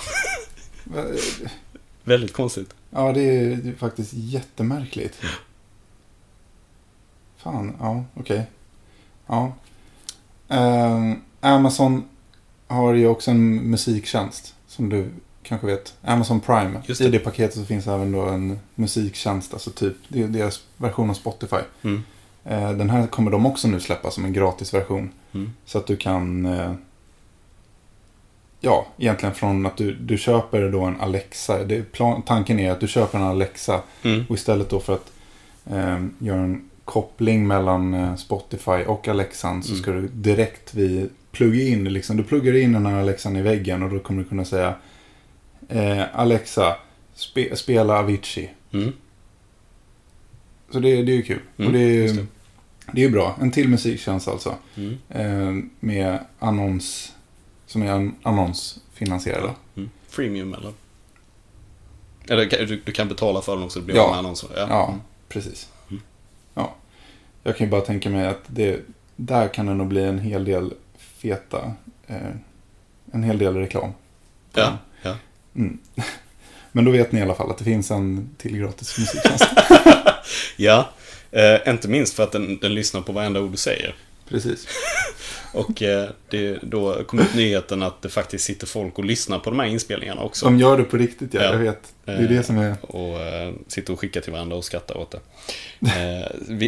Väldigt konstigt. Ja, det är faktiskt jättemärkligt. Fan, ja, okej. Ja. Amazon har ju också en musiktjänst, som du kanske vet. Amazon Prime. Just det. I det paketet så finns även då en musiktjänst, alltså typ, det är deras version av Spotify. Den här kommer de också nu släppa som en gratis version. Så att du kan... Ja, egentligen från att du köper då en Alexa. Tanken är att du köper en Alexa och istället då för att göra en koppling mellan Spotify och Alexan, så ska du direkt vid plugga in, liksom, du pluggar in den här Alexan i väggen och då kommer du kunna säga Alexa, spela Avicii. Så det är ju kul. Och det är ju bra. En till musiktjänst alltså. Med annons, som är annonsfinansierade. Freemium eller du kan betala för den också. Det blir en annons. Ja, precis. Ja. Jag kan ju bara tänka mig att det, där kan det nog bli en hel del feta, en hel del reklam. Ja. Men då vet ni i alla fall att det finns en till gratis musiktjänst. Ja, inte minst för att den lyssnar på varenda ord du säger. Precis. Och då kom ut nyheten att det faktiskt sitter folk och lyssnar på de här inspelningarna också. De gör det på riktigt, jag vet. Det är det som är... Och sitter och skickar till varandra och skrattar åt det.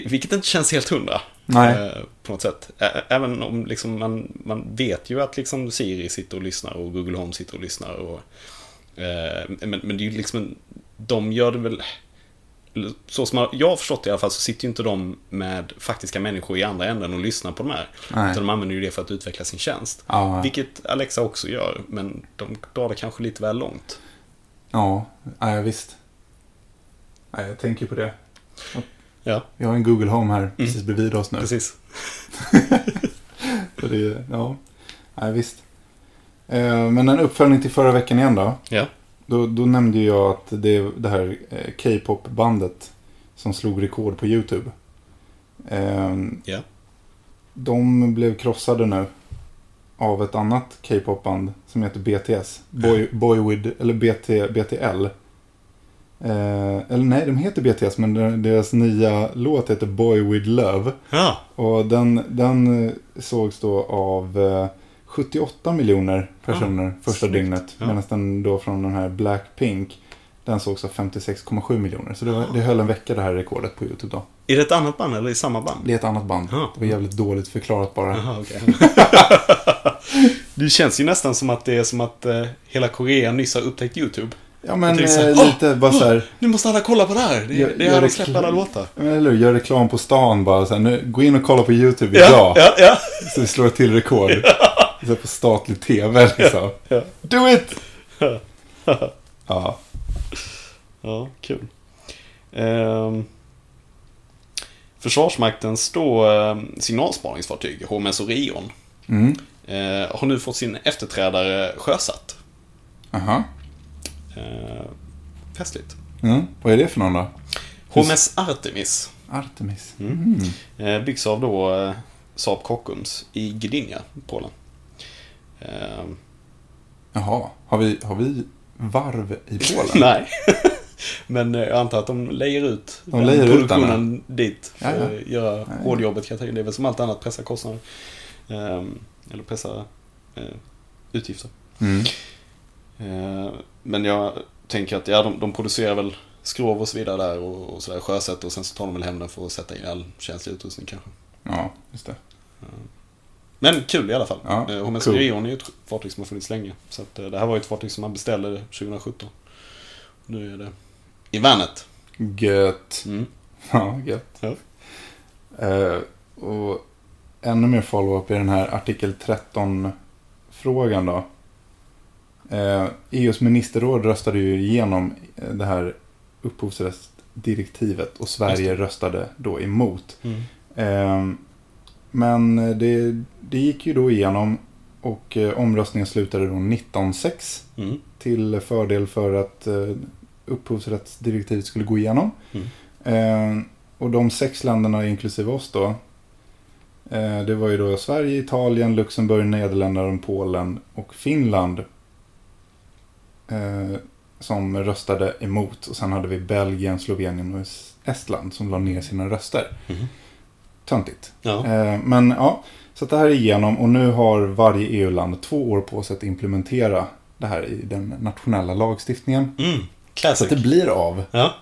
Vilket inte känns helt hundra. Nej. På något sätt. Även om liksom, man vet ju att liksom Siri sitter och lyssnar och Google Home sitter och lyssnar. Och, men det är ju liksom... De gör det väl... Så som jag har förstått det i alla fall, så sitter ju inte de med faktiska människor i andra änden och lyssnar på de här. Nej. Utan de använder ju det för att utveckla sin tjänst. Ja. Vilket Alexa också gör, men de drar det kanske lite väl långt. Ja visst. Ja, jag tänker på det. Ja. Jag har en Google Home här precis bredvid oss nu. Precis. Så det, ja visst. Men en uppföljning till förra veckan igen då. Ja. Då nämnde jag att det här K-pop-bandet som slog rekord på YouTube. De blev krossade nu av ett annat K-pop-band som heter BTS. Boywood, eller BTL. Eller nej, de heter BTS, men deras nya låt heter Boy With Love. Ja. Och den sågs då av... 78 miljoner personer första dygnet. Medan den då från den här Blackpink, den sågs av 56,7 miljoner. Så det höll en vecka det här rekordet på YouTube då. Är det ett annat band eller i samma band? Det är ett annat band. Det var jävligt dåligt förklarat bara. Aha, okay. Det känns ju nästan som att det är som att hela Korea nyss har upptäckt YouTube. Ja, men lite bara så här... Nu måste alla kolla på det här. Det är här de släpper alla låtar. Eller gör reklam på stan bara. Så här, nu, gå in och kolla på YouTube idag. Ja. Så vi slår till rekord. Så på statlig tv liksom. Ja. Do it! Ja, kul. Försvarsmaktens då signalspaningsfartyg HMS Orion har nu fått sin efterträdare sjösatt. Aha. Festligt. Vad är det för någon då? HMS Artemis. Byggs av då Saab Kockums i Gdynia, Polen. Jaha, har vi varv i Polen? Nej, men jag antar att de lejer ut produktionen dit för att göra hårdjobbet. Det är väl som allt annat, pressa kostnader eller pressa utgifter. Men jag tänker att de producerar väl skrov och så vidare där och sådär, sjösätt, och sen så tar de väl hem den för att sätta in all känslig utrustning kanske. Ja, just det. Men kul i alla fall. HMS Orion är ju ett fartyg som har funnits länge. Så att, det här var ju ett fartyg som man beställde 2017. Nu är det i vanet. Gött. Ja, gött. Ja. Och ännu mer follow-up i den här artikel 13-frågan då. EUs ministerråd röstade ju igenom det här upphovsrättsdirektivet. Och Sverige röstade då emot. Men det gick ju då igenom och omröstningen slutade då 19-6 till fördel för att upphovsrättsdirektivet skulle gå igenom. Och de 6 länderna inklusive oss då, det var ju då Sverige, Italien, Luxemburg, Nederländerna, Polen och Finland som röstade emot. Och sen hade vi Belgien, Slovenien och Estland som la ner sina röster. Töntigt. Ja. Men ja, så det här är igenom och nu har varje EU-land 2 år på sig att implementera det här i den nationella lagstiftningen. Så att det blir av. Ja.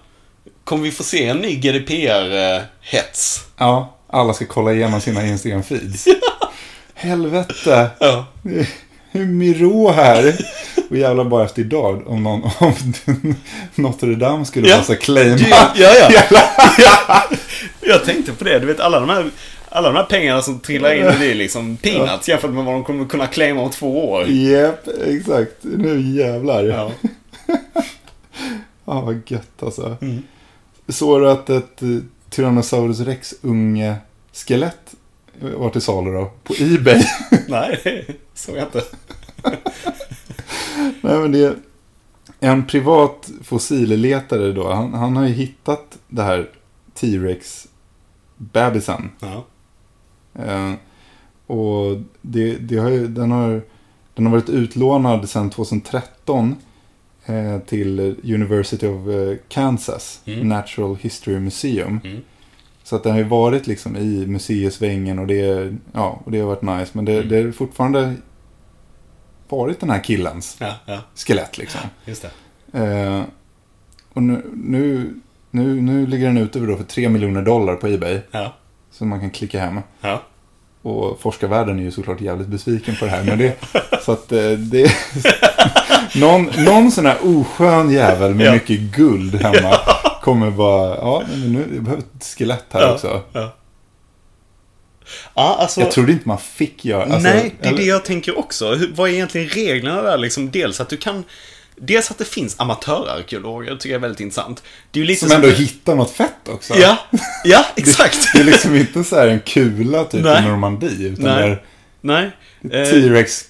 Kommer vi få se en ny GDPR-hets? Ja, alla ska kolla igenom sina Instagram-feeds. Helvete! Ja. Hur mirå här! Och jävlar bara efter idag om någon av Notre Dame skulle passa claima. Ja. Jag tänkte på det, du vet, alla de här pengarna som trillar in i det är liksom peanuts jämfört med vad de kommer kunna claima om 2 år. Jep, exakt. Nu jävlar. Ja. Ja, vad gött alltså. Mm. Såg du att ett Tyrannosaurus Rex unge skelett var till salu då? På eBay? Nej, det såg jag inte. Nej, men det är en privat fossilletare då. Han har ju hittat det här T-Rex-bebisen. Ja. Och det har ju, den har varit utlånad sedan 2013 till University of Kansas Natural History Museum. Mm. Så att den har ju varit liksom i museisvängen och det har varit nice. Men det är fortfarande varit den här killens skelett liksom. Just det. Och nu ligger den ute för $3 miljoner på eBay. Ja. Så man kan klicka hem. Ja. Och forskarvärlden är ju såklart jävligt besviken på det här. Men det, så att det... någon sån här oskön jävel med mycket guld hemma kommer bara... Ja, men nu jag behöver ett skelett här också. Ja. Ja, alltså, jag trodde inte man fick göra... Alltså, nej, det är det jag tänker också. Vad är egentligen reglerna där? Liksom, dels att du kan... Dels att det finns amatörarkeologer tycker jag är väldigt intressant. Det är ju lite som ändå hittar något fett också. Ja, ja exakt. Det är liksom inte så här en kula typ i Normandie utan det är T-Rex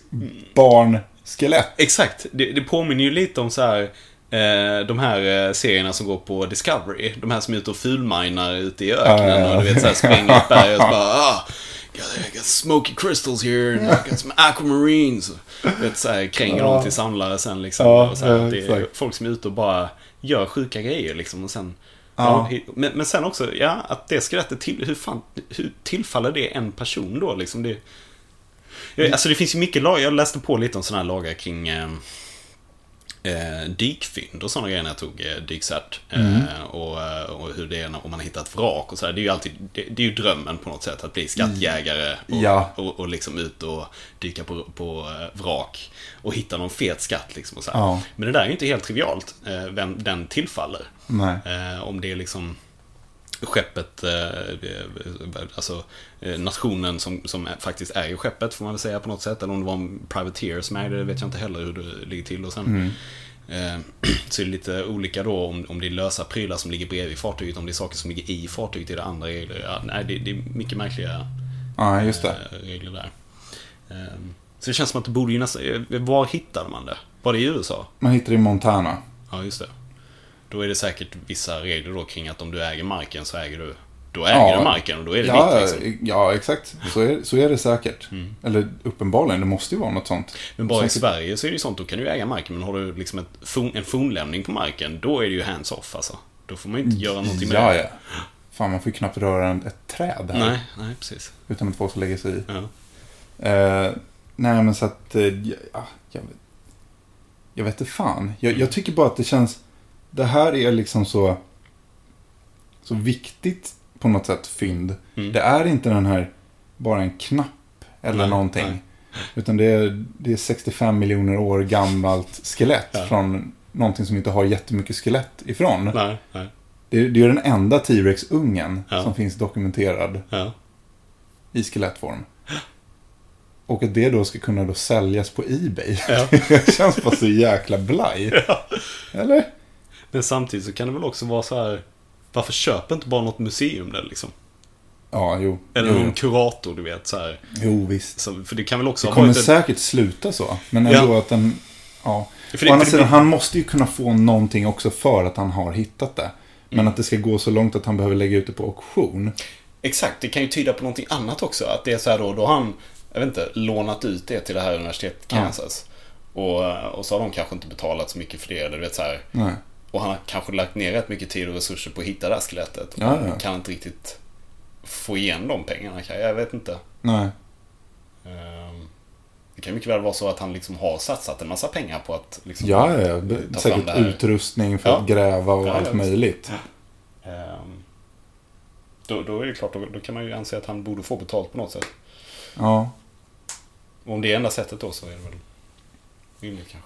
barnskelett. Exakt, det påminner ju lite om så här, de här serierna som går på Discovery. De här som är ute och fulminar ute i öknen och du vet så här springer upp berget och bara... I got smoky crystals here and I got some aquamarines. Vet så här, kränger dem till samlare sen liksom och så här, att det är folk som är ute och bara gör sjuka grejer liksom och sen men sen också att det skelettet till hur tillfaller det en person då liksom det. Alltså det finns ju mycket lag. Jag läste på lite om såna här lagar kring dykfynd och sådana grejer när jag tog dykcert och hur det är om man har hittat vrak och så där. Det är ju alltid det är ju drömmen på något sätt att bli skattjägare och liksom ut och dyka på vrak och hitta någon fet skatt liksom och så här. Men det där är ju inte helt trivialt vem den tillfaller. Nej. Om det är liksom skeppet, alltså nationen som faktiskt äger skeppet får man väl säga på något sätt, eller om det var en privateer som ägde det vet jag inte heller hur det ligger till och sen så är det lite olika då om det är lösa prylar som ligger bredvid fartyget, om det är saker som ligger i fartyget i det andra regler, det är mycket märkliga just det. Regler där så det känns som att det borde ju nästan, var hittade man det? Var det i USA? Man hittar det i Montana. Ja just det. Då är det säkert vissa regler då kring att om du äger marken så äger du... Då äger du marken och då är det ditt liksom. Ja, exakt. Så är det säkert. Mm. Eller uppenbarligen, det måste ju vara något sånt. Men bara säkert... i Sverige så är det ju sånt, då kan du äga marken. Men har du liksom en fornlämning på marken, då är det ju hands-off alltså. Då får man ju inte göra någonting med det. Fan, man får ju knappt röra ett träd här. Nej, precis. Utan att få så lägga sig i. Ja. Nej, men så att... Jag vet inte fan. Jag tycker bara att det känns... Det här är liksom så viktigt på något sätt fynd. Mm. Det är inte den här bara en knapp eller någonting. Nej. Utan det är 65 miljoner år gammalt skelett från någonting som inte har jättemycket skelett ifrån. Nej. Det är den enda T-Rex-ungen som finns dokumenterad i skelettform. Och att det då ska kunna då säljas på eBay. Ja. Det känns bara så jäkla blaj. Ja. Eller? Men samtidigt så kan det väl också vara så här, varför köper inte bara något museum där liksom? Ja, jo. Eller någon kurator, du vet, så här. Jo, visst. Så, för det kan väl också... Det kommer säkert sluta så, men ändå att den... Ja. För han måste ju kunna få någonting också för att han har hittat det. Men att det ska gå så långt att han behöver lägga ut det på auktion. Exakt, det kan ju tyda på någonting annat också. Att det är så här då han, jag vet inte, lånat ut det till det här universitetet Kansas. Och så har de kanske inte betalat så mycket för det, eller du vet så här... Nej. Och han har kanske lagt ner rätt mycket tid och resurser på att hitta det här skelettet. Man kan inte riktigt få igen de pengarna. Jag vet inte. Nej. Det kan mycket väl vara så att han liksom har satsat en massa pengar på att... Liksom ta säkert fram utrustning för att gräva och allt möjligt. Då är det klart, då kan man ju anse att han borde få betalt på något sätt. Ja. Och om det är enda sättet då så är det väl...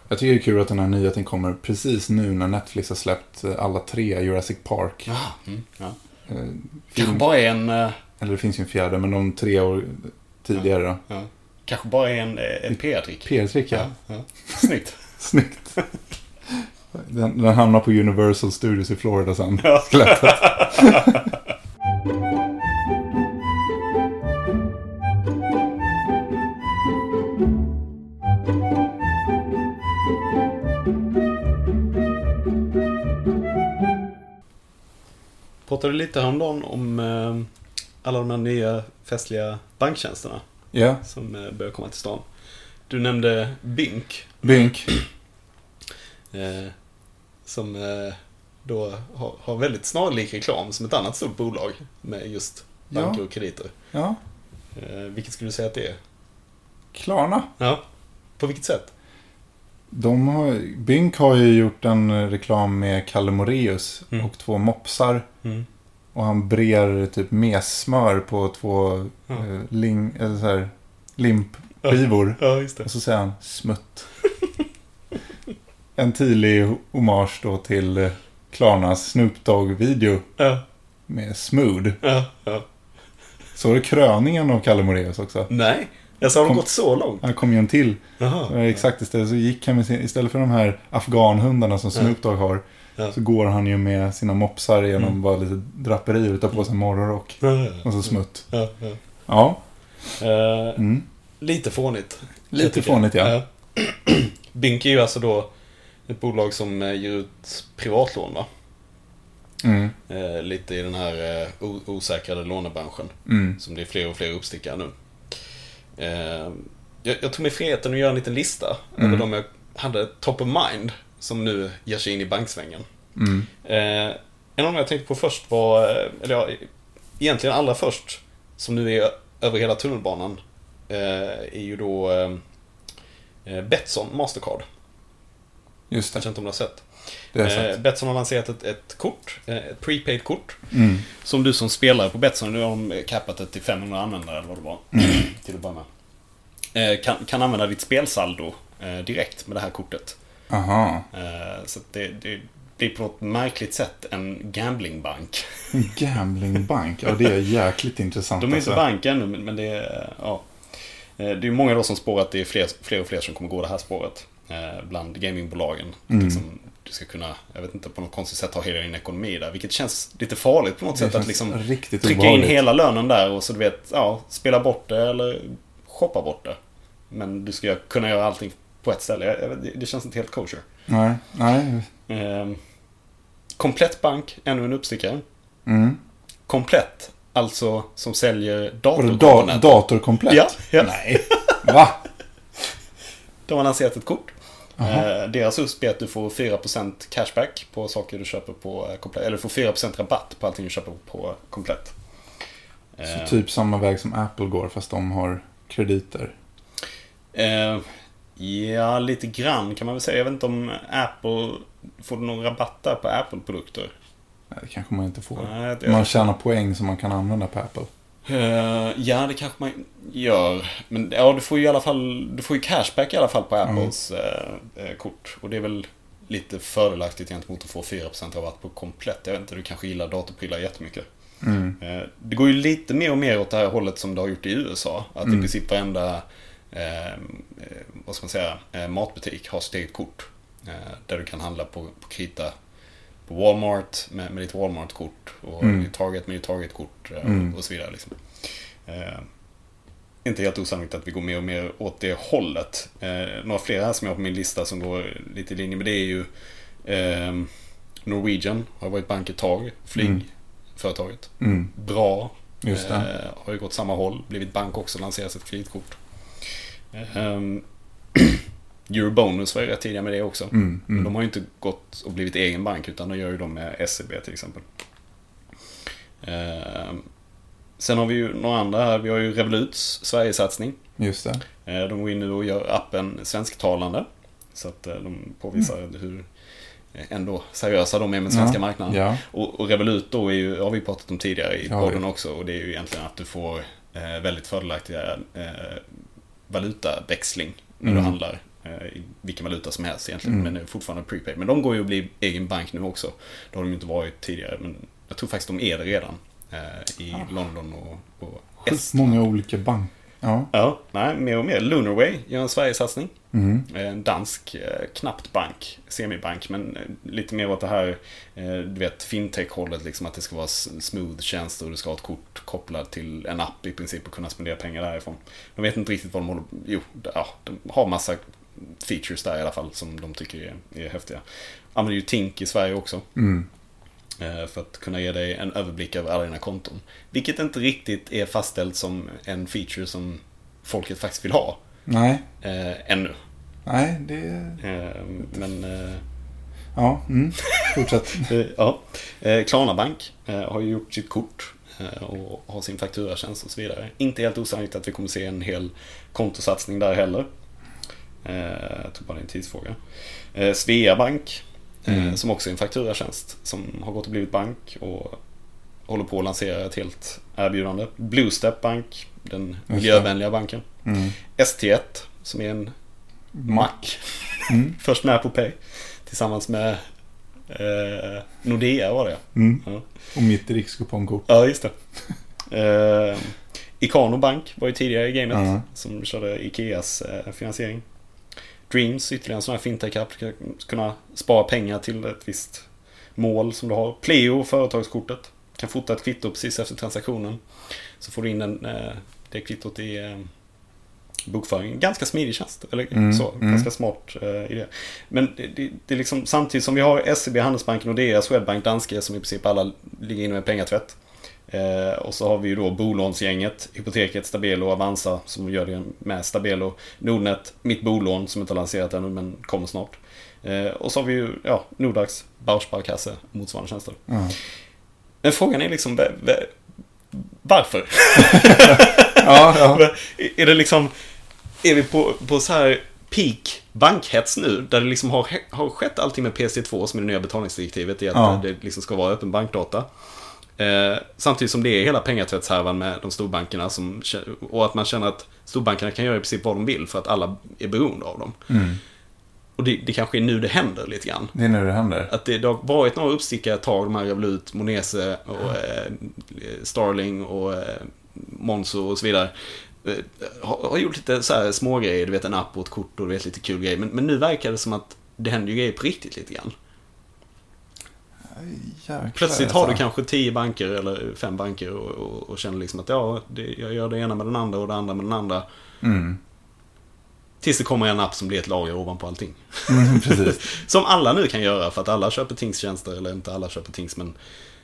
Jag tycker det är kul att den här nyheten kommer precis nu när Netflix har släppt alla 3 Jurassic Park. Kanske bara en... Eller det finns ju en fjärde, men de 3 år tidigare då. Ja. Kanske bara en PR-trick. PR-trick, ja. Snyggt. Snyggt. Den hamnar på Universal Studios i Florida sen. Ja. Skelettet. Pratade lite häromdagen om alla de här nya festliga banktjänsterna som börjar komma till stan. Du nämnde Bynk. Som då har väldigt snarlik reklam som ett annat stort bolag med just banker och krediter. Ja. Vilket skulle du säga att det är? Klarna. Ja. På vilket sätt? Bynk har ju gjort en reklam med Kalle Moreus och 2 mopsar. Mm. Och han brer typ messmör på 2 limpskivor. Ja, just det. Och så säger han smutt. En tydlig hommage då till Klarnas Snoop Dogg-video med Smooth. Ja. Så är det kröningen av Kalle Moreus också. Nej. Jag sa, har de gått så långt? Han kom ju en till. Aha, exakt, istället så gick han istället för de här afghanhundarna som Snoop Dogg har, så går han ju med sina mopsar genom bara lite draperier och tar på sig morgonrock. Och så smutt. Lite fånigt. Lite fånigt, ja. Bynk är ju alltså då ett bolag som ger ut privatlån, va? Mm. Lite i den här osäkrade lånebranschen som det är fler och fler uppstickare nu. Jag tog mig friheten att göra en liten lista över de jag hade top of mind som nu ger sig in i banksvängen. En av de jag tänkte på först var, eller ja, egentligen allra först som nu är över hela tunnelbanan, är ju då Betsson Mastercard. Just det. Jag vet inte om du har sett. Betsson har lanserat ett kort, ett prepaid kort som du som spelare på Betsson, nu har de kappat det till 500 användare eller vad det var till att börja med, kan använda ditt spelsaldo direkt med det här kortet. Aha. Så det är på något märkligt sätt en gamblingbank. En gamblingbank, ja, det är jäkligt intressant. De är inte bank ännu, men det är det är många då som spår att det är fler och fler som kommer gå det här spåret bland gamingbolagen. Liksom, du ska kunna, jag vet inte, på något konstigt sätt ha hela din ekonomi där, vilket känns lite farligt på något sätt, att liksom trycka in hela lönen där och så, du vet, spela bort det eller shoppa bort det, men du ska kunna göra allting på ett ställe. Det känns inte helt kosher. Nej. Komplett bank, ännu en uppstickare. Komplett, alltså som säljer dator komplett. Ja. Nej. Va? De har lanserat ett kort. Deras USP är att du får 4% cashback på saker du köper på Komplett, eller får 4% rabatt på allting du köper på Komplett. Så typ samma väg som Apple går, fast de har krediter. Ja, lite grann kan man väl säga. Jag vet inte om Apple får någon rabatt där på Apple-produkter. Nej, det kanske man inte får. Nej, man tjänar poäng som man kan använda på Apple. Ja, det kanske man gör. Men du får ju i alla fall, du får ju cashback i alla fall på Apples kort. Och det är väl lite fördelaktigt gentemot att få 4% rabatt på Komplett. Jag vet inte, du kanske gillar datorprylar jättemycket. Det går ju lite mer och mer åt det här hållet som det har gjort i USA. Att i princip varenda vad ska man säga, matbutik har sitt eget kort. Där du kan handla på krita. På Walmart med ditt Walmart-kort och Target med ditt Target-kort och så vidare. Liksom. Inte helt osannolikt att vi går mer och mer åt det hållet. Några fler här som jag har på min lista som går lite i linje med det är ju Norwegian har varit bank ett tag, flygföretaget. Bra. Just det. Har ju gått samma håll, blivit bank också, lanserat ett kreditkort. Eurobonus var ju rätt tidiga med det också. Men de har ju inte gått och blivit egen bank, utan de gör ju dem med SEB till exempel. Sen har vi ju några andra här. Vi har ju Revoluts Sverigesatsning. Just det. De går in nu och gör appen svensktalande, så att de påvisar hur ändå seriösa de är med svenska marknaden. Ja. Och Revolut då är ju, har vi pratat om tidigare i podden också, och det är ju egentligen att du får väldigt fördelaktiga valutaväxling när du handlar i vilken valuta som helst egentligen, men fortfarande prepaid. Men de går ju att bli egen bank nu också. Det har de ju inte varit tidigare, men Jag tror faktiskt de är det redan i London och Estland. Många olika bank. Ja. Ja, nej, mer och mer. Lunarway gör en Sverigesatsning. Mm. En dansk, knappt bank, semibank, men lite mer åt det här, du vet, fintech-hållet, liksom, att det ska vara smooth tjänster och du ska ha ett kort kopplat till en app i princip och kunna spendera pengar därifrån. De vet inte riktigt vad de håller. Jo, ja, de har massa features där i alla fall som de tycker är häftiga. Använder ju Tink i Sverige också. Mm. För att kunna ge dig en överblick över alla dina konton. Vilket inte riktigt är fastställt som en feature som folket faktiskt vill ha. Nej. Ännu. Nej, det... men... Ja, mm. Fortsätt. Ja. Klarna Bank har ju gjort sitt kort och har sin fakturatjänst och så vidare. Inte helt osannolikt att vi kommer se en hel kontosatsning där heller. Jag tror bara det är en tidsfråga. Svea Bank... Mm. Som också är en fakturatjänst som har gått och blivit bank och håller på att lansera ett helt erbjudande. Bluestep Bank, den miljövänliga banken. Mm. ST1 som är en Mac. Mm. Först med Apple Pay tillsammans med Nordea var det. Mm. Ja. Och mitt rikskuponkort. Ja, just det. Ikano Bank var ju tidigare i gamet som körde Ikeas finansiering. Dreams, ytterligare en sån här fintech-app, kunna spara pengar till ett visst mål som du har. Pleo, företagskortet, kan fota ett kvitto precis efter transaktionen. Så får du in det kvittot i bokföringen. Ganska smidig tjänst, eller så. Ganska smart idé. Men det är liksom, samtidigt som vi har SEB, Handelsbanken, Nordea, Swedbank, Danske, som i princip alla ligger inne med pengatvätt. Och så har vi ju då bolånsgänget, Hypoteket, Stabelo och Avanza som gör det med Stabelo, Nordnet, mitt bolån som inte har lanserat ännu men kommer snart. Och så har vi ju Nordax, Bausparkasse och motsvarande tjänster. Men frågan är liksom varför? Är det liksom, är vi på så här peak bankhets nu, där det liksom har skett allting med PC2 som är det nya betalningsdirektivet, är att det liksom ska vara öppen bankdata. Samtidigt som det är hela pengatvättshärvan med de storbankerna som, och att man känner att storbankerna kan göra i princip vad de vill för att alla är beroende av dem. Och det kanske är nu det händer lite grann. Det är nu det händer. Att det har varit några uppstickare tag, de här Revolut, Monese och Starling och Monzo och så vidare, har gjort lite så här små grejer, du vet, en app och ett kort och du vet, lite kul grejer, men nu verkar det som att det händer ju grejer på riktigt lite grann. Jäklar, plötsligt har du kanske 10 banker eller 5 banker och känner liksom att jag gör det ena med den andra och det andra med den andra. Tills det kommer en app som blir ett lager ovanpå allting. Precis. Som alla nu kan göra för att alla köper Tinks-tjänster, eller inte alla köper Tinks, men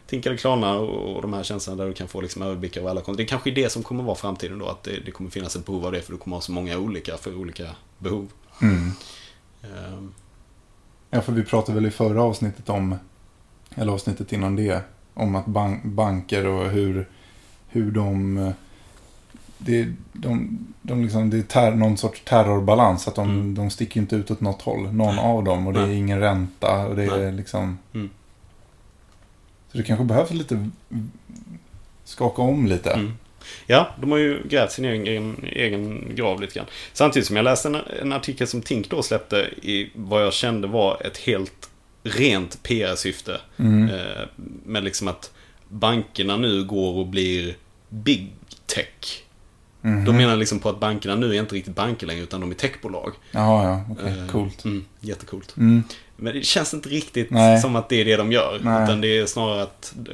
Tink eller Klarna och de här tjänsterna där du kan få liksom överblick över alla konton. Det kanske är det som kommer vara framtiden då, att det kommer finnas ett behov av det, för du kommer ha så många olika för olika behov. Ja, för vi pratade väl i förra avsnittet om, eller avsnittet innan det, om att banker och hur de liksom, det är någon sorts terrorbalans, att de sticker inte ut åt något håll, någon av dem, och det är ingen ränta och det är liksom så det kanske behövs lite skaka om lite. Ja, de har ju grävt sin egen grav lite grann. Samtidigt som jag läste en artikel som Tink då släppte i vad jag kände var ett helt rent PR-syfte, med liksom att bankerna nu går och blir big tech. De menar liksom på att bankerna nu är inte riktigt banker längre, utan de är techbolag. Okej, coolt. Jättecoolt. Men det känns inte riktigt som att det är det de gör. Nej. Utan det är snarare att det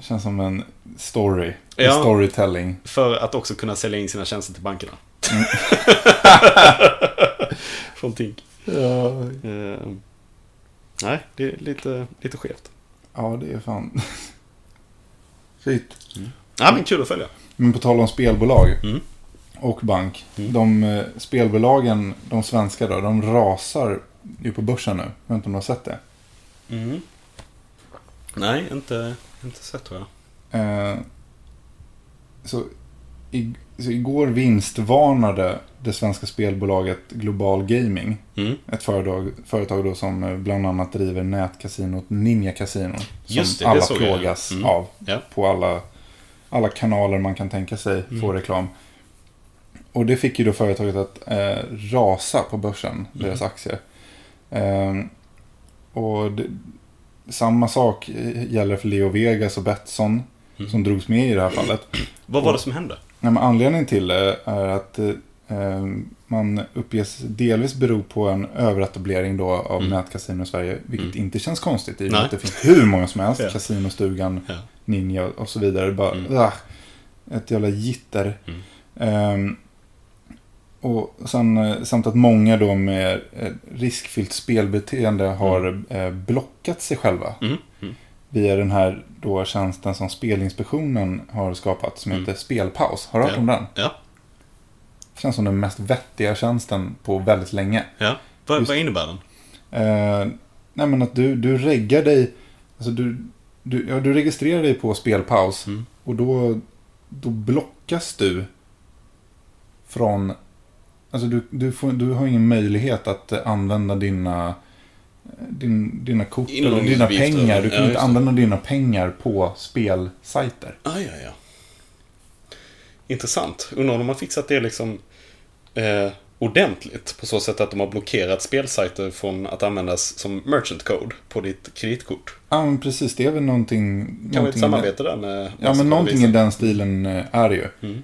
känns som en story, storytelling, för att också kunna sälja in sina tjänster till bankerna. Från Tink. Nej, det är lite skevt. Ja, det är fan. Skit. Ja, men kul att följa. Men på tal om spelbolag och bank. De spelbolagen, de svenska då, de rasar ju på börsen nu. Jag vet inte om du har sett det. Nej, inte sett, tror jag. Så igår vinstvarnade det svenska spelbolaget Global Gaming, ett företag då som bland annat driver nätkasinot Ninja Casino, som alla plågas av på alla kanaler man kan tänka sig få reklam. Och det fick ju då företaget att rasa på börsen, deras aktier. Och det, samma sak gäller för Leo Vegas och Betsson som drogs med i det här fallet. Vad var det som hände? Nej, men anledningen till det är att man uppges delvis bero på en överetablering då av nätkasino i Sverige, vilket inte känns konstigt i att det finns hur många som helst, Kasinostugan, Ninja och så vidare, bara ett jävla gitter. Och sen, samt att många då med riskfyllt spelbeteende har blockat sig själva via den här då tjänsten som Spelinspektionen har skapat som heter Spelpaus. Har du hört om den? Ja. Det känns som den mest vettiga tjänsten på väldigt länge. Ja. Vad innebär den? Nej, men att du reggar dig, alltså du registrerar dig på Spelpaus och då blockas du från, alltså du har ingen möjlighet att använda dina kort eller dina pengar. Du kan inte använda dina pengar på spelsajter. Ja. Intressant. Undrar om de har fixat det liksom ordentligt på så sätt att de har blockerat spelsajter från att användas som merchant code på ditt kreditkort. Ja, men precis. Det är väl någonting... Kan vi samarbeta där med... Ja, men någonting i den stilen är det ju. Mm.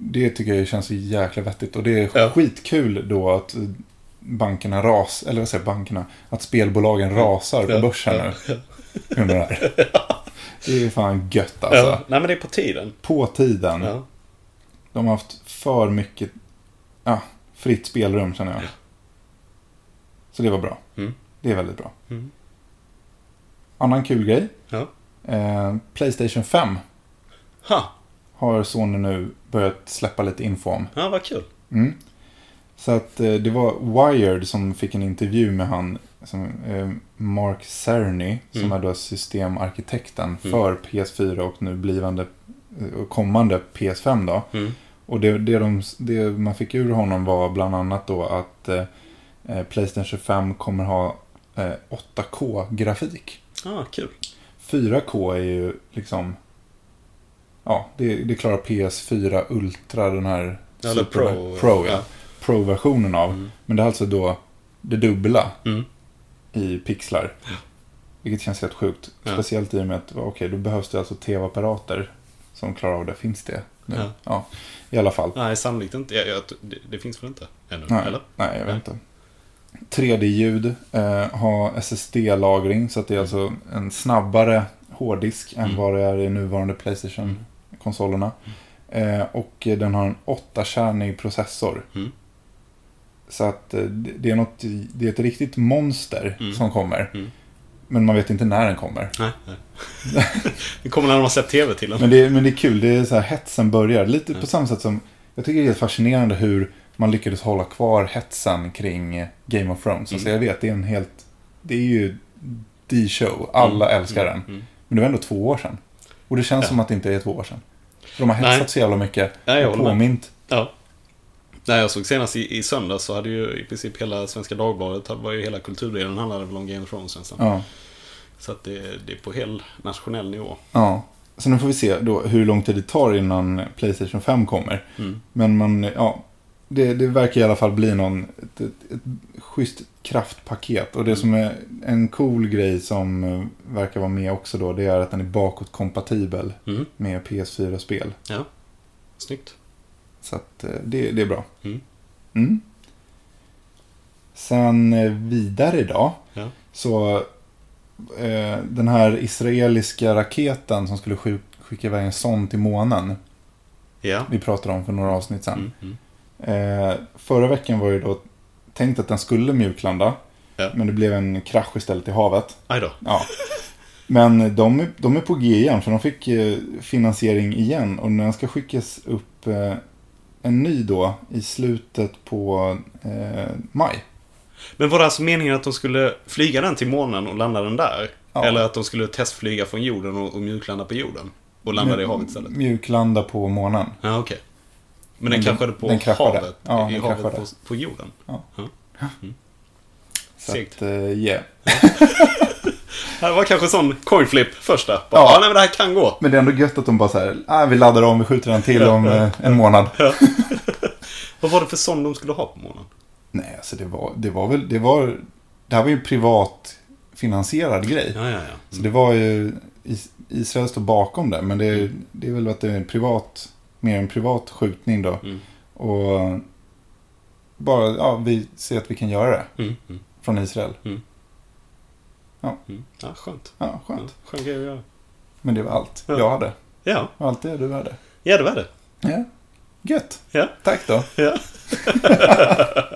Det tycker jag känns så jäkla vettigt. Och det är skitkul då att bankerna rasar... Eller vad säger bankerna? Att spelbolagen rasar på börsen nu. Under det här. Det är fan gött alltså. Ja. Nej, men det är på tiden. På tiden. Ja. De har haft för mycket... fritt spelrum, känner jag. Ja. Så det var bra. Det är väldigt bra. Annan kul grej. Ja. PlayStation 5 har Sony nu börjat släppa lite info om. Ja, vad kul. Så att det var Wired som fick en intervju med han som, Mark Cerny som är då systemarkitekten för PS4 och nu blivande kommande PS5 då. Och det man fick ur honom var bland annat då att PlayStation 5 kommer ha 8K-grafik. Ah, kul. 4K är ju liksom... Ja, det klarar PS4 Ultra, den här... Eller Pro, ja. Pro-versionen av. Men det är alltså då det dubbla i pixlar. Vilket känns helt sjukt. Speciellt i och med att då behövs det alltså tv-apparater som klarar av det. Finns det? Ja, i alla fall. Nej, sannolikt inte. Det finns väl inte ännu, nej, eller? Nej, jag vet inte. 3D-ljud, ha SSD-lagring, så att det är alltså en snabbare hårddisk än vad det är i nuvarande PlayStation-konsolerna. Och den har en 8-kärnig processor. Så att det är något, det är ett riktigt monster som kommer. Men man vet inte när den kommer. Nej. Det kommer när de har sett tv till den. Men det är kul, det är så här hetsen börjar. Lite på samma sätt som, jag tycker det är helt fascinerande hur man lyckades hålla kvar hetsen kring Game of Thrones. Alltså jag vet, det är ju D-show, alla älskar den. Men det var ändå 2 år sedan. Och det känns som att det inte är 2 år sedan. För de har hetsat så jävla mycket. Nej, jag påmint. Ja. Nej, jag såg senast i söndags så hade ju i princip hela Svenska Dagbladet, var ju hela kulturdelen handlade väl om Game of Thrones nästan. Ja. Så att det är på hel nationell nivå. Ja, så nu får vi se då hur lång tid det tar innan Playstation 5 kommer. Men det verkar i alla fall bli ett schysst kraftpaket. Och det som är en cool grej som verkar vara med också då, det är att den är bakåtkompatibel med PS4-spel. Ja, snyggt. Så att det är bra. Sen vidare idag så den här israeliska raketen som skulle skicka iväg en sond till månen. Vi pratade om för några avsnitt sen. Förra veckan var ju då tänkt att den skulle mjuklanda, men det blev en krasch istället i havet. Aj då. Ja. Men de är på G igen, för de fick finansiering igen, och när den ska skickas upp en ny då i slutet på maj. Men var det alltså meningen att de skulle flyga den till månen och landa den där? Ja. Eller att de skulle testflyga från jorden och mjuklanda på jorden och landa i havet istället? Mjuklanda på månen. Ja, okej. Men den kraschade på havet, i havet på jorden. Ja. Så att, det var kanske en sån coinflip första. Bara, nej, men det här kan gå. Men det är ändå gött att de bara så här, vi laddar om, vi skjuter den till om en månad. Vad var det för sån de skulle ha på månaden? Nej, alltså det var väl det här var ju en privat finansierad grej. Ja. Mm. Så det var ju Israel står bakom det, men det är väl att det är mer en privat skjutning då. Mm. Och bara vi ser att vi kan göra det från Israel. Mm. Ja. Mm. Ja, skönt. Ja, skönt. Ja, skönt grej, ja. Men det var allt jag hade. Ja. Och allt det du hade. Ja, det var det. Ja. Gött. Ja. Tack då. Ja.